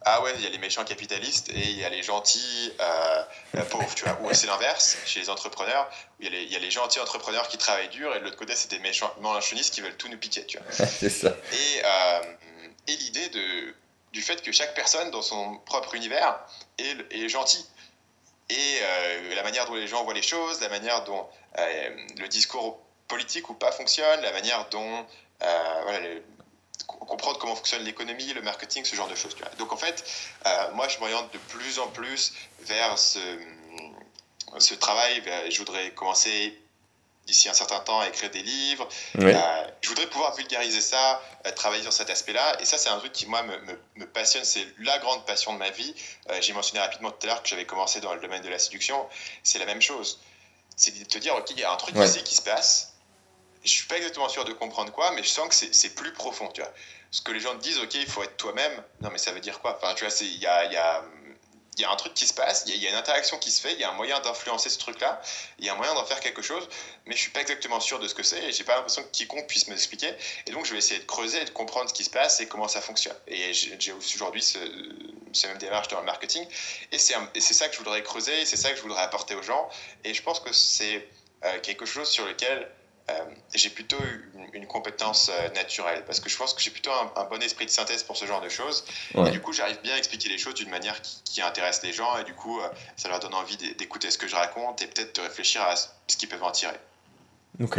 Ah ouais, il y a les méchants capitalistes et il y a les gentils euh, pauvres, tu vois. Ou c'est l'inverse, chez les entrepreneurs, il y a les, il y a les gentils entrepreneurs qui travaillent dur et de l'autre côté c'est des méchants manchonistes qui veulent tout nous piquer, tu vois. C'est ça. Et, euh, et l'idée de du fait que chaque personne dans son propre univers est, est gentille. Et euh, la manière dont les gens voient les choses, la manière dont euh, le discours politique ou pas fonctionne, la manière dont euh, voilà, le, comprendre comment fonctionne l'économie, le marketing, ce genre de choses. Tu vois. Donc en fait, euh, moi je m'oriente de plus en plus vers ce, ce travail. Je voudrais commencer d'ici un certain temps à écrire des livres. Oui. Euh, je voudrais pouvoir vulgariser ça, euh, travailler sur cet aspect-là. Et ça, c'est un truc qui, moi, me, me, me passionne. C'est la grande passion de ma vie. Euh, j'ai mentionné rapidement tout à l'heure que j'avais commencé dans le domaine de la séduction. C'est la même chose. C'est de te dire, OK, il y a un truc ouais. ici qui se passe. Je suis pas exactement sûr de comprendre quoi, mais je sens que c'est, c'est plus profond, tu vois. Ce que les gens te disent, OK, il faut être toi-même. Non, mais ça veut dire quoi? Enfin, tu vois, il y a... Y a Il y a un truc qui se passe, il y, y a une interaction qui se fait, il y a un moyen d'influencer ce truc-là, il y a un moyen d'en faire quelque chose, mais je ne suis pas exactement sûr de ce que c'est et je n'ai pas l'impression que quiconque puisse m'expliquer. Et donc, je vais essayer de creuser et de comprendre ce qui se passe et comment ça fonctionne. Et j'ai aujourd'hui ce, cette même démarche dans le marketing. Et c'est, un, et c'est ça que je voudrais creuser, c'est ça que je voudrais apporter aux gens. Et je pense que c'est euh, quelque chose sur lequel euh, j'ai plutôt une, une compétence euh, naturelle, parce que je pense que j'ai plutôt un, un bon esprit de synthèse pour ce genre de choses. Ouais. Et du coup, j'arrive bien à expliquer les choses d'une manière qui, qui intéresse les gens, et du coup, euh, ça leur donne envie d'écouter ce que je raconte et peut-être de réfléchir à ce qu'ils peuvent en tirer. Ok.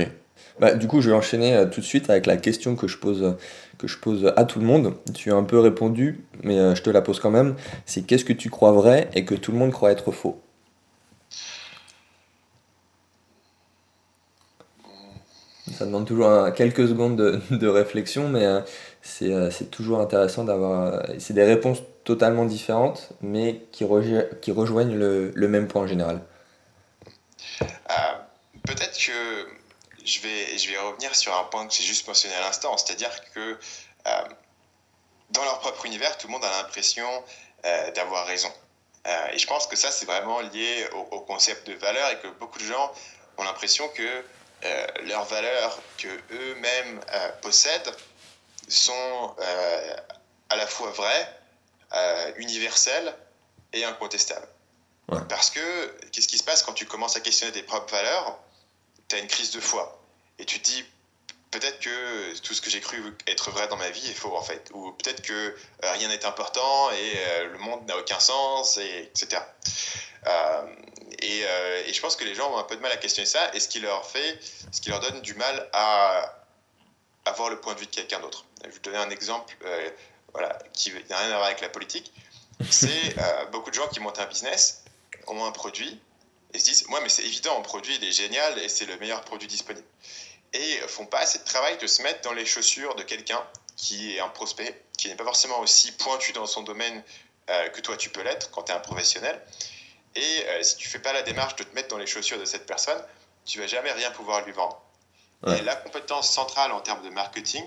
Bah, du coup, je vais enchaîner euh, tout de suite avec la question que je pose, que je pose à tout le monde. Tu as un peu répondu, mais euh, je te la pose quand même. C'est qu'est-ce que tu crois vrai et que tout le monde croit être faux ? Ça demande toujours un, quelques secondes de, de réflexion, mais euh, c'est, euh, c'est toujours intéressant d'avoir... Euh, c'est des réponses totalement différentes, mais qui, reje- qui rejoignent le, le même point en général. Euh, peut-être que je vais, je vais revenir sur un point que j'ai juste mentionné à l'instant, c'est-à-dire que euh, dans leur propre univers, tout le monde a l'impression euh, d'avoir raison. Euh, et je pense que ça, c'est vraiment lié au, au concept de valeur et que beaucoup de gens ont l'impression que Euh, leurs valeurs que eux-mêmes euh, possèdent sont euh, à la fois vraies, euh, universelles et incontestables. Ouais. Parce que, qu'est-ce qui se passe quand tu commences à questionner tes propres valeurs? Tu as une crise de foi. Et tu te dis, peut-être que tout ce que j'ai cru être vrai dans ma vie est faux, en fait. Ou peut-être que euh, rien n'est important et euh, le monde n'a aucun sens, et, etc. Euh, et, euh, et je pense que les gens ont un peu de mal à questionner ça, et ce qui leur fait, ce qui leur donne du mal à, à voir le point de vue de quelqu'un d'autre. Je vais vous donner un exemple euh, voilà, qui n'a rien à voir avec la politique. C'est euh, beaucoup de gens qui montent un business, ont un produit, et se disent « Moi, mais c'est évident, mon produit, il est génial, et c'est le meilleur produit disponible. » Et ne font pas assez de travail de se mettre dans les chaussures de quelqu'un qui est un prospect, qui n'est pas forcément aussi pointu dans son domaine euh, que toi, tu peux l'être quand tu es un professionnel. Et euh, si tu ne fais pas la démarche de te mettre dans les chaussures de cette personne, tu ne vas jamais rien pouvoir lui vendre. Ouais. Et la compétence centrale en termes de marketing,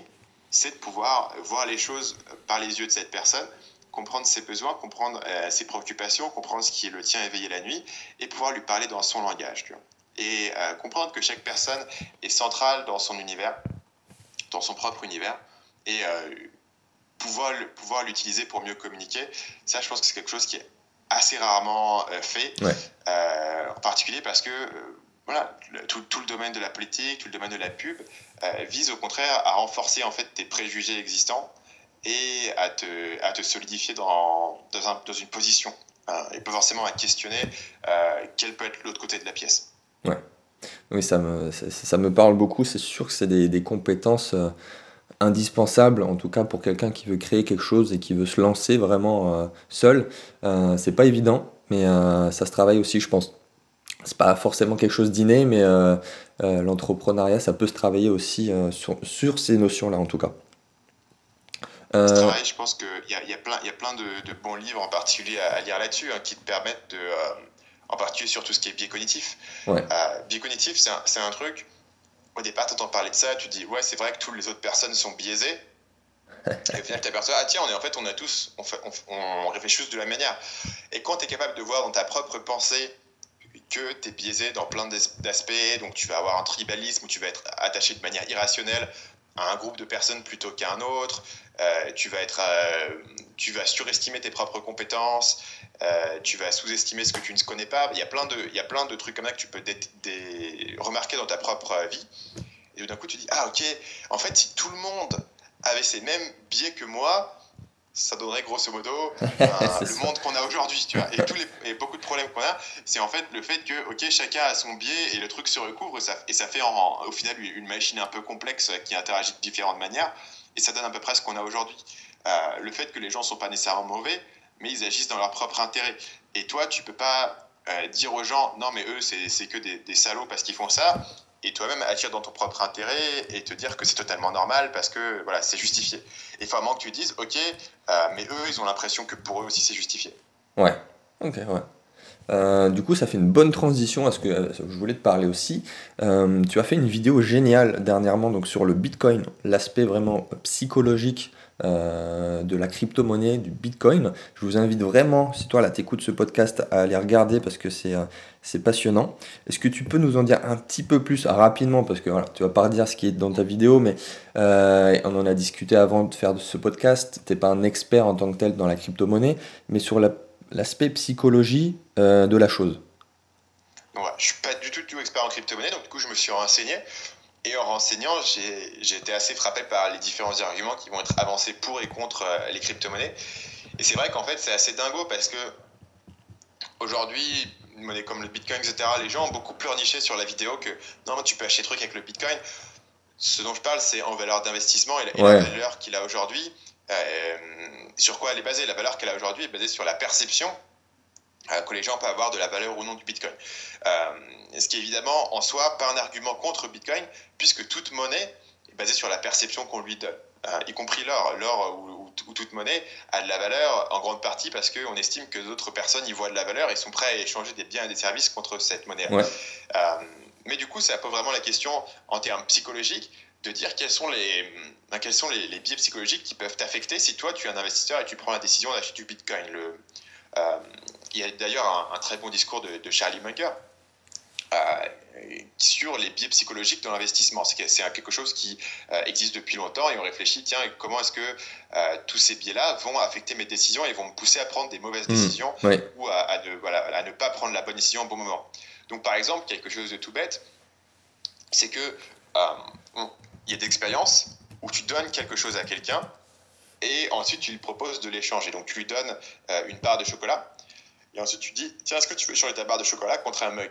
c'est de pouvoir voir les choses par les yeux de cette personne, comprendre ses besoins, comprendre euh, ses préoccupations, comprendre ce qui le tient éveillé la nuit et pouvoir lui parler dans son langage. Tu vois. Et euh, comprendre que chaque personne est centrale dans son univers, dans son propre univers, et euh, pouvoir, pouvoir l'utiliser pour mieux communiquer, ça, je pense que c'est quelque chose qui est assez rarement euh, fait, ouais. euh, en particulier parce que euh, voilà, le, tout, tout le domaine de la politique, tout le domaine de la pub euh, vise au contraire à renforcer en fait tes préjugés existants et à te, à te solidifier dans, dans, un, dans une position, hein, et pas forcément à questionner euh, quel peut être l'autre côté de la pièce. Ouais. Oui, ça me, ça, ça me parle beaucoup, c'est sûr que c'est des, des compétences euh, indispensable, en tout cas pour quelqu'un qui veut créer quelque chose et qui veut se lancer vraiment euh, seul. Euh, c'est pas évident, mais euh, ça se travaille aussi, je pense. C'est pas forcément quelque chose d'inné, mais euh, euh, l'entrepreneuriat, ça peut se travailler aussi euh, sur, sur ces notions-là, en tout cas. Euh... Ça se travaille, je pense qu'il y a, y a plein, y a plein de, de bons livres, en particulier à, à lire là-dessus, hein, qui te permettent de... Euh, en particulier sur tout ce qui est biais cognitif. Ouais. Euh, biais cognitif, c'est un, c'est un truc... Au départ, tu entends parler de ça, tu te dis « Ouais, c'est vrai que toutes les autres personnes sont biaisées. » Et au final, tu t'aperçois « Ah tiens, on est, en fait, on a tous, on, fait, on, on réfléchit tous de la même manière. » Et quand tu es capable de voir dans ta propre pensée que tu es biaisé dans plein d'aspects, donc tu vas avoir un tribalisme où tu vas être attaché de manière irrationnelle à un groupe de personnes plutôt qu'à un autre, euh, tu, vas être, euh, tu vas surestimer tes propres compétences, euh, tu vas sous-estimer ce que tu ne connais pas. Il y a plein de, il y a plein de trucs comme ça que tu peux dé- dé- remarquer dans ta propre vie. Et d'un coup, tu dis « Ah, ok, en fait, si tout le monde avait ces mêmes biais que moi, ça donnerait grosso modo un, le ça. monde qu'on a aujourd'hui. » tu vois. Et, tous les, et beaucoup de problèmes qu'on a, c'est en fait le fait que ok, chacun a son biais et le truc se recouvre et ça, et ça fait en, en, au final une machine un peu complexe qui interagit de différentes manières et ça donne à peu près ce qu'on a aujourd'hui. Euh, le fait que les gens ne sont pas nécessairement mauvais, mais ils agissent dans leur propre intérêt. Et toi, tu ne peux pas euh, dire aux gens « Non, mais eux, c'est, c'est que des, des salauds parce qu'ils font ça. » et toi-même agir dans ton propre intérêt et te dire que c'est totalement normal parce que voilà, c'est justifié. Et il faut vraiment que tu dises, ok, euh, mais eux, ils ont l'impression que pour eux aussi, c'est justifié. Ouais, ok, ouais. Euh, du coup, ça fait une bonne transition à ce que euh, je voulais te parler aussi. Euh, tu as fait une vidéo géniale dernièrement donc, sur le Bitcoin, l'aspect vraiment psychologique Euh, de la crypto-monnaie, du Bitcoin. Je vous invite vraiment, si toi là t'écoutes ce podcast, à aller regarder parce que c'est, euh, c'est passionnant. Est-ce que tu peux nous en dire un petit peu plus rapidement, parce que voilà, tu vas pas redire ce qui est dans ta vidéo, mais euh, on en a discuté avant de faire ce podcast, t'es pas un expert en tant que tel dans la crypto-monnaie, mais sur la, l'aspect psychologie euh, de la chose. Donc, ouais, je suis pas du tout, du tout expert en crypto-monnaie, donc du coup je me suis renseigné. Et en renseignant, j'ai, j'ai été assez frappé par les différents arguments qui vont être avancés pour et contre les crypto-monnaies. Et c'est vrai qu'en fait, c'est assez dingo parce que aujourd'hui, une monnaie comme le Bitcoin, et cetera, les gens ont beaucoup pleurniché sur la vidéo que non, tu peux acheter des trucs avec le Bitcoin. Ce dont je parle, c'est en valeur d'investissement et, et ouais. la valeur qu'il a aujourd'hui. Euh, sur quoi elle est basée ? La valeur qu'elle a aujourd'hui est basée sur la perception que les gens peuvent avoir de la valeur ou non du Bitcoin. Euh, ce qui est évidemment en soi pas un argument contre Bitcoin, puisque toute monnaie est basée sur la perception qu'on lui donne, euh, y compris l'or. L'or ou, ou, ou toute monnaie a de la valeur en grande partie parce qu'on estime que d'autres personnes y voient de la valeur et sont prêts à échanger des biens et des services contre cette monnaie. Ouais. Euh, mais du coup, ça pose vraiment la question en termes psychologiques de dire quels sont les, ben, quels sont les, les biais psychologiques qui peuvent t'affecter si toi, tu es un investisseur et tu prends la décision d'acheter du Bitcoin. Le, euh, Il y a d'ailleurs un, un très bon discours de, de Charlie Munger euh, sur les biais psychologiques dans l'investissement. C'est, c'est quelque chose qui euh, existe depuis longtemps et on réfléchit, tiens, comment est-ce que euh, tous ces biais-là vont affecter mes décisions et vont me pousser à prendre des mauvaises mmh, décisions oui. ou à, à, de, voilà, à ne pas prendre la bonne décision au bon moment. Donc, par exemple, quelque chose de tout bête, c'est que euh, bon, y a des expériences où tu donnes quelque chose à quelqu'un et ensuite tu lui proposes de l'échanger. Donc, tu lui donnes euh, une barre de chocolat. Et ensuite, tu dis, tiens, est-ce que tu veux changer ta barre de chocolat contre un mug ?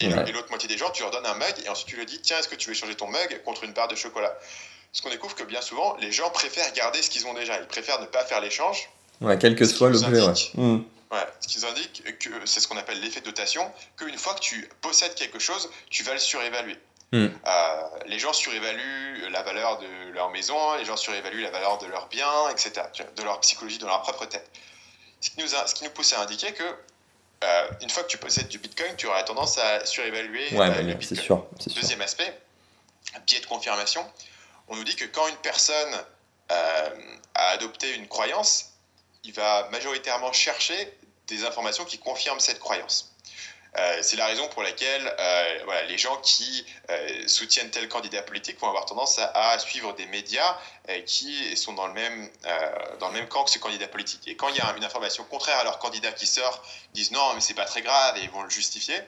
Et, ouais. et l'autre moitié des gens, tu leur donnes un mug et ensuite tu leur dis, tiens, est-ce que tu veux changer ton mug contre une barre de chocolat ? Parce qu'on découvre que bien souvent, les gens préfèrent garder ce qu'ils ont déjà. Ils préfèrent ne pas faire l'échange. Ouais, quel que soit l'objet. Ouais. Mmh. Ouais, ce qui nous indique que c'est ce qu'on appelle l'effet de dotation, qu'une fois que tu possèdes quelque chose, tu vas le surévaluer. Mmh. Euh, les gens surévaluent la valeur de leur maison, les gens surévaluent la valeur de leurs biens, et cetera, de leur psychologie, de leur propre tête. Ce qui, nous a, ce qui nous pousse à indiquer que euh, une fois que tu possèdes du Bitcoin, tu auras tendance à surévaluer ouais, euh, le Bitcoin. C'est sûr, c'est Deuxième sûr. aspect, biais de confirmation. On nous dit que quand une personne euh, a adopté une croyance, il va majoritairement chercher des informations qui confirment cette croyance. Euh, c'est la raison pour laquelle euh, voilà, les gens qui euh, soutiennent tel candidat politique vont avoir tendance à, à suivre des médias euh, qui sont dans le, même, euh, dans le même camp que ce candidat politique. Et quand il y a une information contraire à leur candidat qui sort, ils disent non, mais c'est pas très grave et ils vont le justifier.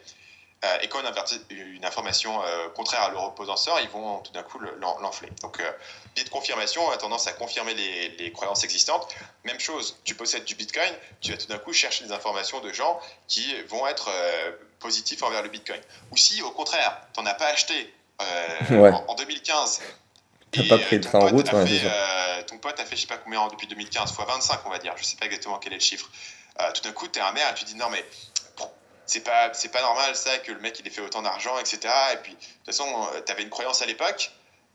Euh, et quand une, une information euh, contraire à leur opposant sort, ils vont tout d'un coup le, l'en, l'enfler. Donc, euh, biais de confirmation a tendance à confirmer les, les croyances existantes. Même chose, tu possèdes du Bitcoin, tu vas tout d'un coup chercher des informations de gens qui vont être euh, positifs envers le Bitcoin. Ou si, au contraire, tu n'en as pas acheté euh, ouais. en, en deux mille quinze. Tu n'as pas pris le train en route. Ouais, fait, euh, ton pote a fait, je ne sais pas combien, depuis deux mille quinze, fois vingt-cinq, on va dire. Je ne sais pas exactement quel est le chiffre. Euh, tout d'un coup, tu es un maire et tu dis non, mais... C'est pas, c'est pas normal ça que le mec il ait fait autant d'argent, et cetera. Et puis de toute façon, t'avais une croyance à l'époque,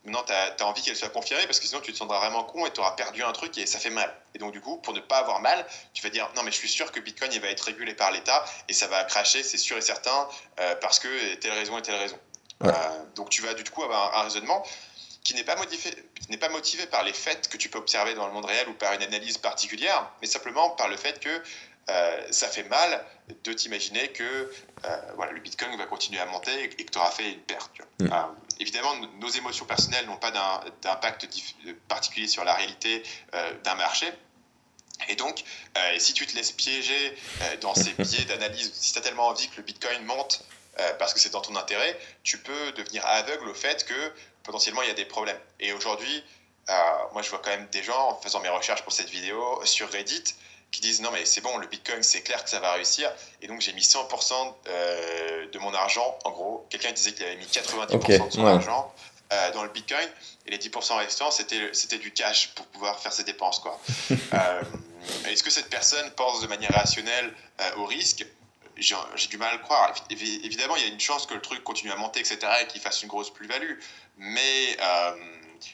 maintenant t'as, t'as envie qu'elle soit confirmée parce que sinon tu te sentiras vraiment con et t'auras perdu un truc et ça fait mal. Et donc du coup, pour ne pas avoir mal, tu vas dire non mais je suis sûr que Bitcoin il va être régulé par l'État et ça va cracher, c'est sûr et certain, euh, parce que telle raison et telle raison. Ouais. Euh, donc tu vas du coup avoir un, un raisonnement qui n'est pas modifié, qui n'est pas motivé par les faits que tu peux observer dans le monde réel ou par une analyse particulière, mais simplement par le fait que Euh, ça fait mal de t'imaginer que euh, voilà, le Bitcoin va continuer à monter et que tu auras fait une perte. Mmh. Euh, évidemment, nos émotions personnelles n'ont pas d'un, d'impact dif- particulier sur la réalité euh, d'un marché. Et donc, euh, si tu te laisses piéger euh, dans ces biais d'analyse, si tu as tellement envie que le Bitcoin monte euh, parce que c'est dans ton intérêt, tu peux devenir aveugle au fait que potentiellement il y a des problèmes. Et aujourd'hui, euh, moi je vois quand même des gens, en faisant mes recherches pour cette vidéo, sur Reddit, qui disent non mais c'est bon, le Bitcoin c'est clair que ça va réussir et donc j'ai mis cent pour cent euh, de mon argent, en gros quelqu'un disait qu'il avait mis quatre-vingt-dix pour cent okay, de son ouais. argent euh, dans le Bitcoin et les dix pour cent restants c'était, c'était du cash pour pouvoir faire ses dépenses quoi. euh, est-ce que cette personne pense de manière rationnelle euh, au risque ? j'ai, j'ai du mal à le croire. Évidemment, il y a une chance que le truc continue à monter, et cetera, et qu'il fasse une grosse plus-value. Mais euh,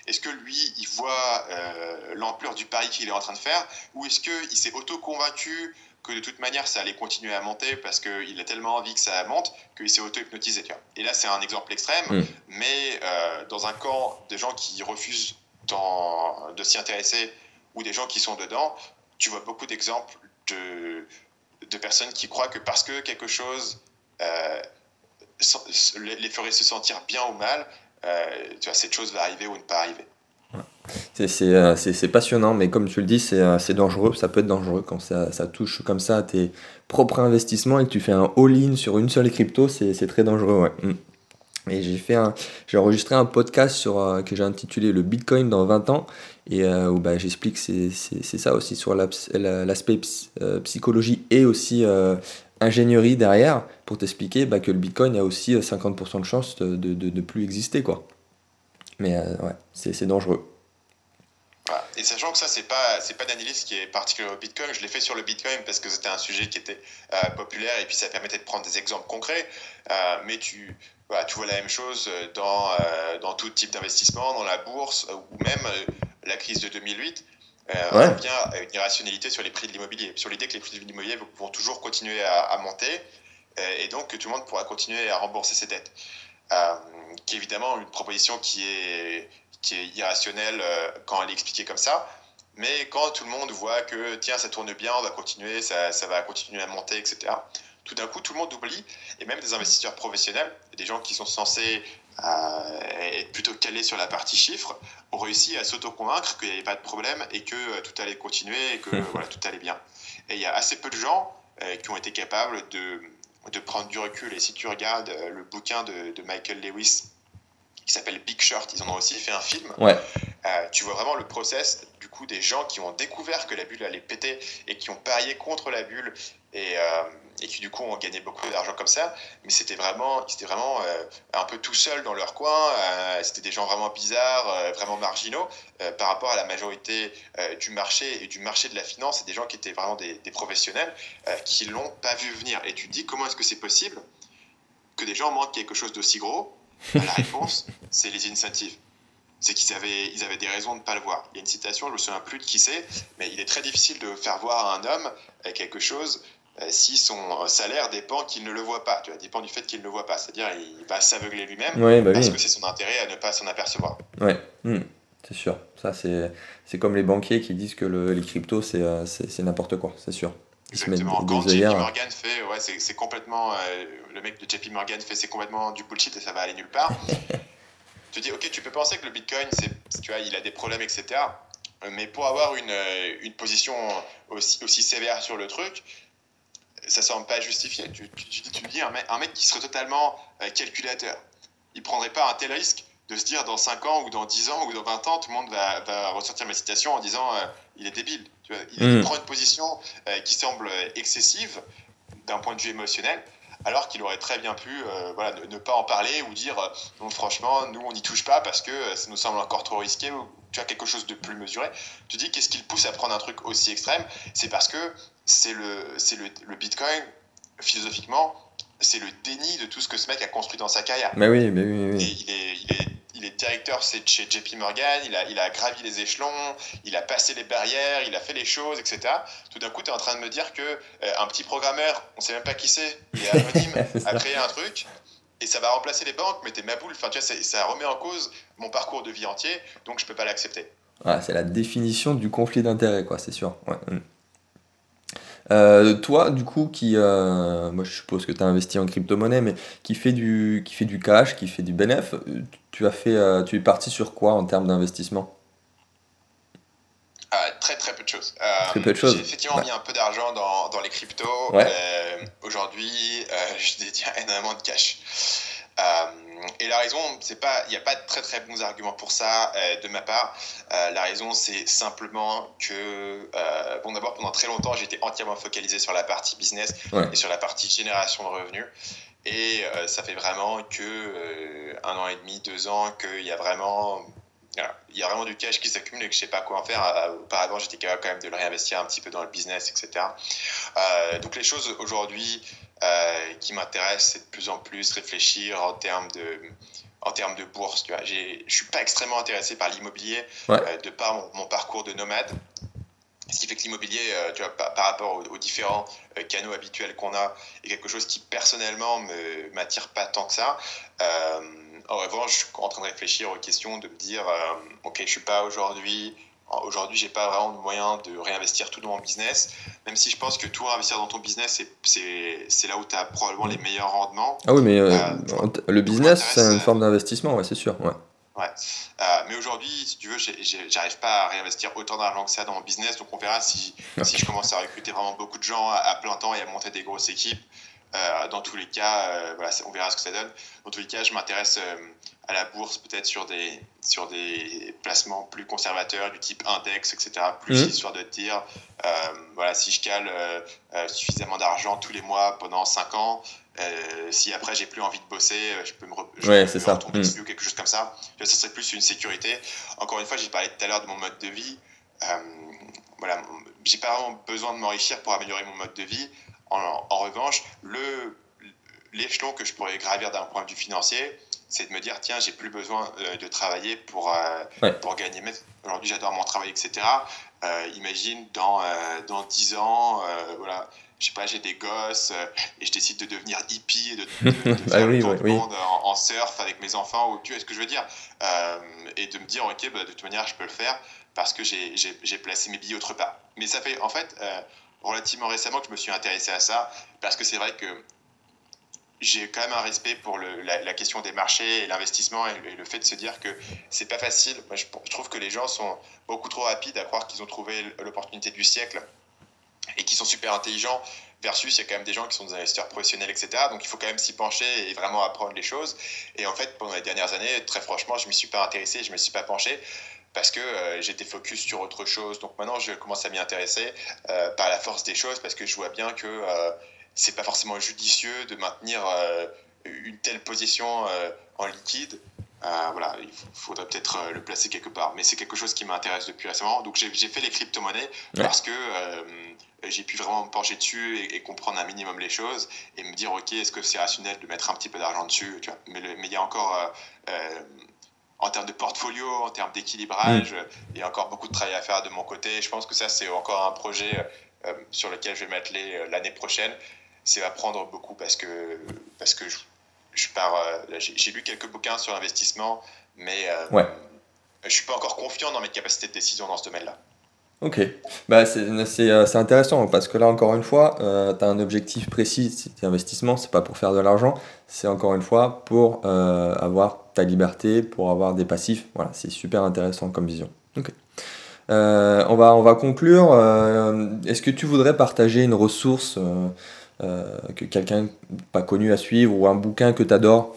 est-ce que lui, il voit euh, l'ampleur du pari qu'il est en train de faire, ou est-ce qu'il s'est auto-convaincu que de toute manière, ça allait continuer à monter parce qu'il a tellement envie que ça monte qu'il s'est auto-hypnotisé, tu vois. Et là, c'est un exemple extrême, mmh. mais euh, dans un camp des gens qui refusent de s'y intéresser ou des gens qui sont dedans, tu vois beaucoup d'exemples de, de personnes qui croient que parce que quelque chose euh, les ferait se sentir bien ou mal, euh, tu vois, cette chose va arriver ou ne pas arriver. C'est, c'est, c'est, c'est passionnant, mais comme tu le dis, c'est, c'est dangereux, ça peut être dangereux quand ça, ça touche comme ça à tes propres investissements et que tu fais un all-in sur une seule crypto, c'est, c'est très dangereux, ouais. Et j'ai, fait un, j'ai enregistré un podcast sur, euh, que j'ai intitulé « Le Bitcoin dans vingt ans » et euh, où bah, j'explique c'est, c'est, c'est ça aussi sur la, la, l'aspect ps, euh, psychologie et aussi euh, ingénierie derrière pour t'expliquer bah, que le Bitcoin a aussi cinquante pour cent de chance de ne de, de, de plus exister, quoi. Mais euh, ouais, c'est, c'est dangereux. Et sachant que ça, c'est pas, c'est pas d'analyse qui est particulière au Bitcoin. Je l'ai fait sur le Bitcoin parce que c'était un sujet qui était euh, populaire et puis ça permettait de prendre des exemples concrets. Euh, mais tu, voilà, tu vois la même chose dans, euh, dans tout type d'investissement, dans la bourse ou même euh, la crise de deux mille huit. Euh, ouais. On revient à une irrationalité sur les prix de l'immobilier, sur l'idée que les prix de l'immobilier vont toujours continuer à, à monter euh, et donc que tout le monde pourra continuer à rembourser ses dettes. Euh, qui est évidemment une proposition qui est... qui est irrationnel euh, quand elle est expliquée comme ça, mais quand tout le monde voit que tiens, ça tourne bien, on va continuer, ça, ça va continuer à monter, et cetera. Tout d'un coup, tout le monde oublie, et même des investisseurs professionnels, des gens qui sont censés euh, être plutôt calés sur la partie chiffres, ont réussi à s'auto-convaincre qu'il n'y avait pas de problème et que euh, tout allait continuer et que voilà, tout allait bien. Et il y a assez peu de gens euh, qui ont été capables de, de prendre du recul. Et si tu regardes euh, le bouquin de, de Michael Lewis, qui s'appelle Big Short, ils en ont aussi fait un film. Ouais. Euh, tu vois vraiment le process du coup des gens qui ont découvert que la bulle allait péter et qui ont parié contre la bulle et, euh, et qui du coup ont gagné beaucoup d'argent comme ça. Mais c'était vraiment, c'était vraiment euh, un peu tout seul dans leur coin. Euh, c'était des gens vraiment bizarres, euh, vraiment marginaux euh, par rapport à la majorité euh, du marché et du marché de la finance. C'est des gens qui étaient vraiment des, des professionnels euh, qui l'ont pas vu venir. Et tu te dis comment est-ce que c'est possible que des gens manquent quelque chose d'aussi gros? La réponse, c'est les incentives. C'est qu'ils avaient, ils avaient des raisons de ne pas le voir. Il y a une citation, je ne me souviens plus de qui c'est, mais il est très difficile de faire voir à un homme quelque chose si son salaire dépend qu'il ne le voit pas. Tu vois, dépend du fait qu'il ne le voit pas. C'est-à-dire il va s'aveugler lui-même ouais, bah parce oui. que c'est son intérêt à ne pas s'en apercevoir. Ouais, mmh, c'est sûr. Ça, c'est, c'est comme les banquiers qui disent que le, les cryptos, c'est, c'est, c'est n'importe quoi, c'est sûr. Exactement. Quand J P Morgan fait, ouais, c'est, c'est complètement, euh, le mec de J P Morgan fait, c'est complètement du bullshit et ça va aller nulle part. Tu dis, ok, tu peux penser que le Bitcoin, c'est, tu vois, il a des problèmes, et cetera. Mais pour avoir une, une position aussi, aussi sévère sur le truc, ça semble pas justifié. Tu, tu, tu, tu dis un mec, un mec qui serait totalement euh, calculateur, il prendrait pas un tel risque de se dire dans cinq ans ou dans dix ans ou dans vingt ans, tout le monde va, va ressortir ma citation en disant euh, il est débile. Tu vois, il mmh. prend une position euh, qui semble excessive d'un point de vue émotionnel, alors qu'il aurait très bien pu euh, voilà, ne, ne pas en parler ou dire euh, non, franchement, nous on n'y touche pas parce que euh, ça nous semble encore trop risqué ou tu as quelque chose de plus mesuré. Tu dis qu'est-ce qui le pousse à prendre un truc aussi extrême? C'est parce que c'est le, c'est le, le Bitcoin, philosophiquement, c'est le déni de tout ce que ce mec a construit dans sa carrière. Mais oui, mais oui, oui. Et il est, il est Il est directeur c'est chez J P Morgan, il a, il a gravi les échelons, il a passé les barrières, il a fait les choses, et cetera. Tout d'un coup, tu es en train de me dire qu'un euh, petit programmeur, on ne sait même pas qui c'est, il est anonyme, a créé un truc, et ça va remplacer les banques, mais t'es ma boule, enfin, tu vois, ça, ça remet en cause mon parcours de vie entier, donc je ne peux pas l'accepter. Ah, c'est la définition du conflit d'intérêts, quoi, c'est sûr. Ouais. Euh, toi, du coup, qui, euh, moi je suppose que tu as investi en crypto-monnaie, mais qui fait du, qui fait du cash, qui fait du bénéf, tu as fait, euh, tu es parti sur quoi en termes d'investissement ? euh, Très très peu de choses. Euh, très peu de choses. J'ai effectivement ouais. mis un peu d'argent dans, dans les cryptos. Ouais. Euh, aujourd'hui, euh, je détiens énormément de cash. Euh, et la raison, c'est pas, il n'y a pas de très très bons arguments pour ça euh, de ma part. Euh, la raison, c'est simplement que, euh, bon d'abord pendant très longtemps, j'étais entièrement focalisé sur la partie business ouais. et sur la partie génération de revenus. Et euh, ça fait vraiment que euh, un an et demi, deux ans, qu'il y a vraiment il y a vraiment du cash qui s'accumule et que je ne sais pas quoi en faire. Auparavant, j'étais capable quand même de le réinvestir un petit peu dans le business, et cetera. Euh, donc les choses aujourd'hui euh, qui m'intéressent, c'est de plus en plus réfléchir en termes de... en termes de bourse, tu vois. J'ai, je suis pas extrêmement intéressé par l'immobilier, ouais. euh, de par mon, mon parcours de nomade. Ce qui fait que l'immobilier, euh, tu vois, par, par rapport aux, aux différents euh, canaux habituels qu'on a, est quelque chose qui personnellement me m'attire pas tant que ça. Euh, en revanche, je suis en train de réfléchir aux questions, de me dire, euh, ok, je suis pas aujourd'hui, aujourd'hui, j'ai pas vraiment de moyen de réinvestir tout dans mon business. Même si je pense que tout investir dans ton business, c'est, c'est, c'est là où tu as probablement les meilleurs rendements. Ah oui, mais euh, euh, le business, c'est une forme d'investissement, ouais, c'est sûr. Ouais. Ouais. Euh, mais aujourd'hui, si tu veux, j'ai, j'ai, j'arrive pas à réinvestir autant d'argent que ça dans mon business. Donc on verra si, si je commence à recruter vraiment beaucoup de gens à, à plein temps et à monter des grosses équipes. Euh, dans tous les cas, euh, voilà, on verra ce que ça donne. Dans tous les cas, je m'intéresse euh, à la bourse peut-être sur des, sur des placements plus conservateurs, du type index, et cetera. Plus mmh. histoire de dire, euh, voilà, si je cale euh, euh, suffisamment d'argent tous les mois pendant cinq ans, euh, si après j'ai plus envie de bosser, je peux me, re- je ouais, peux c'est me ça. retomber mmh. dessus ou quelque chose comme ça. Ça serait plus une sécurité. Encore une fois, j'ai parlé tout à l'heure de mon mode de vie. Euh, voilà, j'ai pas vraiment besoin de m'enrichir pour améliorer mon mode de vie. En, en revanche, le, l'échelon que je pourrais gravir d'un point de vue financier, c'est de me dire, tiens, j'ai plus besoin euh, de travailler pour, euh, ouais. pour gagner. Même aujourd'hui, j'adore mon travail, et cetera. Euh, imagine, dans, euh, dans dix ans, euh, voilà, je sais pas, j'ai des gosses euh, et je décide de devenir hippie et de, de, de faire ah, oui, le tour oui, du oui. monde en, en surf avec mes enfants, ou tu vois ce que je veux dire. Euh, et de me dire, ok, bah, de toute manière, je peux le faire parce que j'ai, j'ai, j'ai placé mes billets autre part. Mais ça fait, en fait... Euh, relativement récemment que je me suis intéressé à ça, parce que c'est vrai que j'ai quand même un respect pour le, la, la question des marchés et l'investissement et le, et le fait de se dire que c'est pas facile. Moi, je, je trouve que les gens sont beaucoup trop rapides à croire qu'ils ont trouvé l'opportunité du siècle et qu'ils sont super intelligents, versus il y a quand même des gens qui sont des investisseurs professionnels, et cetera. Donc il faut quand même s'y pencher et vraiment apprendre les choses. Et en fait, pendant les dernières années, très franchement, je m'y suis pas intéressé, je me suis pas penché, parce que euh, j'étais focus sur autre chose. Donc maintenant, je commence à m'y intéresser euh, par la force des choses, parce que je vois bien que euh, c'est pas forcément judicieux de maintenir euh, une telle position euh, en liquide. Euh, voilà, il faudrait peut-être euh, le placer quelque part. Mais c'est quelque chose qui m'intéresse depuis récemment. Donc j'ai, j'ai fait les crypto-monnaies ouais. parce que euh, j'ai pu vraiment me pencher dessus et, et comprendre un minimum les choses et me dire, ok, est-ce que c'est rationnel de mettre un petit peu d'argent dessus, tu vois. Mais il y a encore... Euh, euh, en termes de portfolio, en termes d'équilibrage, mmh. il y a encore beaucoup de travail à faire de mon côté. Je pense que ça, c'est encore un projet euh, sur lequel je vais m'atteler euh, l'année prochaine. C'est va prendre beaucoup parce que, parce que je, je pars. Euh, là, j'ai, j'ai lu quelques bouquins sur l'investissement, mais euh, ouais. je ne suis pas encore confiant dans mes capacités de décision dans ce domaine-là. Ok, bah c'est, c'est, c'est intéressant parce que là, encore une fois, euh, tu as un objectif précis, c'est l'investissement, c'est pas pour faire de l'argent, c'est encore une fois pour euh, avoir ta liberté, pour avoir des passifs. Voilà, c'est super intéressant comme vision. Ok, euh, on, va, on va conclure. Euh, est-ce que tu voudrais partager une ressource euh, euh, que quelqu'un pas connu à suivre ou un bouquin que tu adores ?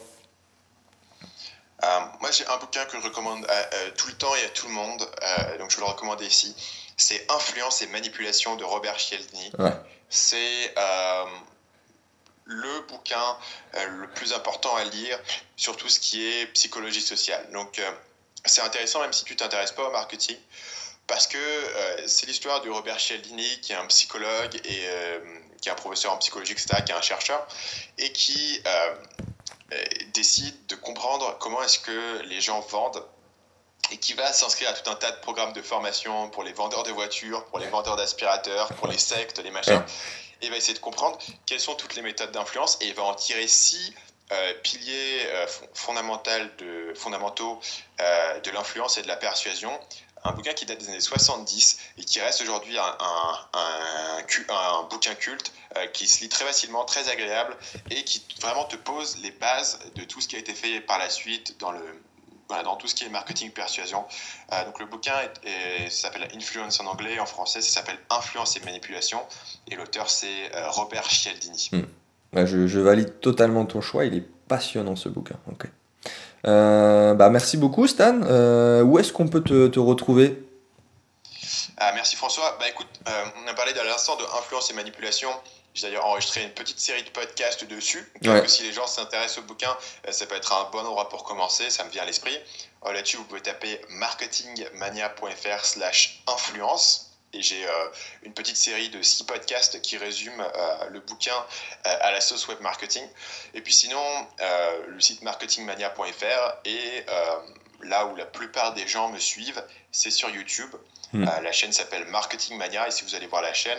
euh, Moi, j'ai un bouquin que je recommande à, euh, tout le temps et à tout le monde, euh, donc je vais le recommander ici. C'est Influence et manipulation de Robert Cialdini. Ouais. C'est euh, le bouquin euh, le plus important à lire sur tout ce qui est psychologie sociale. Donc, euh, c'est intéressant même si tu ne t'intéresses pas au marketing, parce que euh, c'est l'histoire de Robert Cialdini, qui est un psychologue et euh, qui est un professeur en psychologie, et cetera, qui est un chercheur, et qui euh, euh, décide de comprendre comment est-ce que les gens vendent, et qui va s'inscrire à tout un tas de programmes de formation pour les vendeurs de voitures, pour les vendeurs d'aspirateurs, pour les sectes, les machins, et va essayer de comprendre quelles sont toutes les méthodes d'influence, et va en tirer six euh, piliers euh, fondamentaux, de, fondamentaux euh, de l'influence et de la persuasion. Un bouquin qui date des années soixante-dix et qui reste aujourd'hui un, un, un, un, un bouquin culte euh, qui se lit très facilement, très agréable, et qui vraiment te pose les bases de tout ce qui a été fait par la suite dans le... Voilà, dans tout ce qui est marketing persuasion. Euh, donc le bouquin est, est, ça s'appelle Influence en anglais, en français ça s'appelle Influence et manipulation, et l'auteur c'est euh, Robert Cialdini. Mmh. Ouais, je, je valide totalement ton choix, il est passionnant ce bouquin. Okay. Euh, bah, merci beaucoup Stan, euh, où est-ce qu'on peut te, te retrouver ? Ah, merci François, bah, écoute, euh, on a parlé à l'instant de Influence et manipulation. J'ai d'ailleurs enregistré une petite série de podcasts dessus. Donc ouais. Si les gens s'intéressent au bouquin, ça peut être un bon endroit pour commencer, ça me vient à l'esprit. Alors là-dessus, vous pouvez taper marketingmania point fr slash influence. Et j'ai euh, une petite série de six podcasts qui résument euh, le bouquin euh, à la sauce web marketing. Et puis sinon, euh, le site marketingmania point fr et euh, là où la plupart des gens me suivent, c'est sur YouTube. Mmh. Euh, la chaîne s'appelle Marketing Mania et si vous allez voir la chaîne,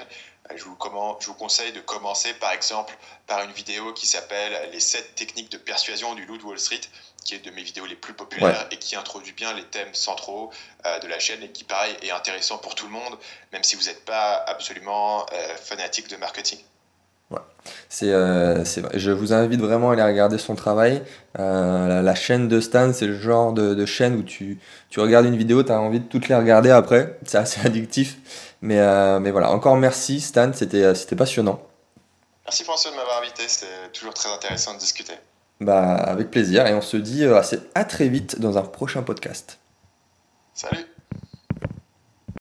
euh, je, vous comment, je vous conseille de commencer par exemple par une vidéo qui s'appelle « Les sept techniques de persuasion du loup de Wall Street ». Qui est de mes vidéos les plus populaires ouais. et qui introduit bien les thèmes centraux euh, de la chaîne et qui, pareil, est intéressant pour tout le monde, même si vous n'êtes pas absolument euh, fanatique de marketing. Ouais. C'est, euh, c'est vrai. Je vous invite vraiment à aller regarder son travail. Euh, la, la chaîne de Stan, c'est le genre de, de chaîne où tu, tu regardes une vidéo, tu as envie de toutes les regarder après. C'est assez addictif. Mais, euh, mais voilà, encore merci Stan, c'était, c'était passionnant. Merci François de m'avoir invité, c'était toujours très intéressant de discuter. Bah, avec plaisir et on se dit à très vite dans un prochain podcast. Salut!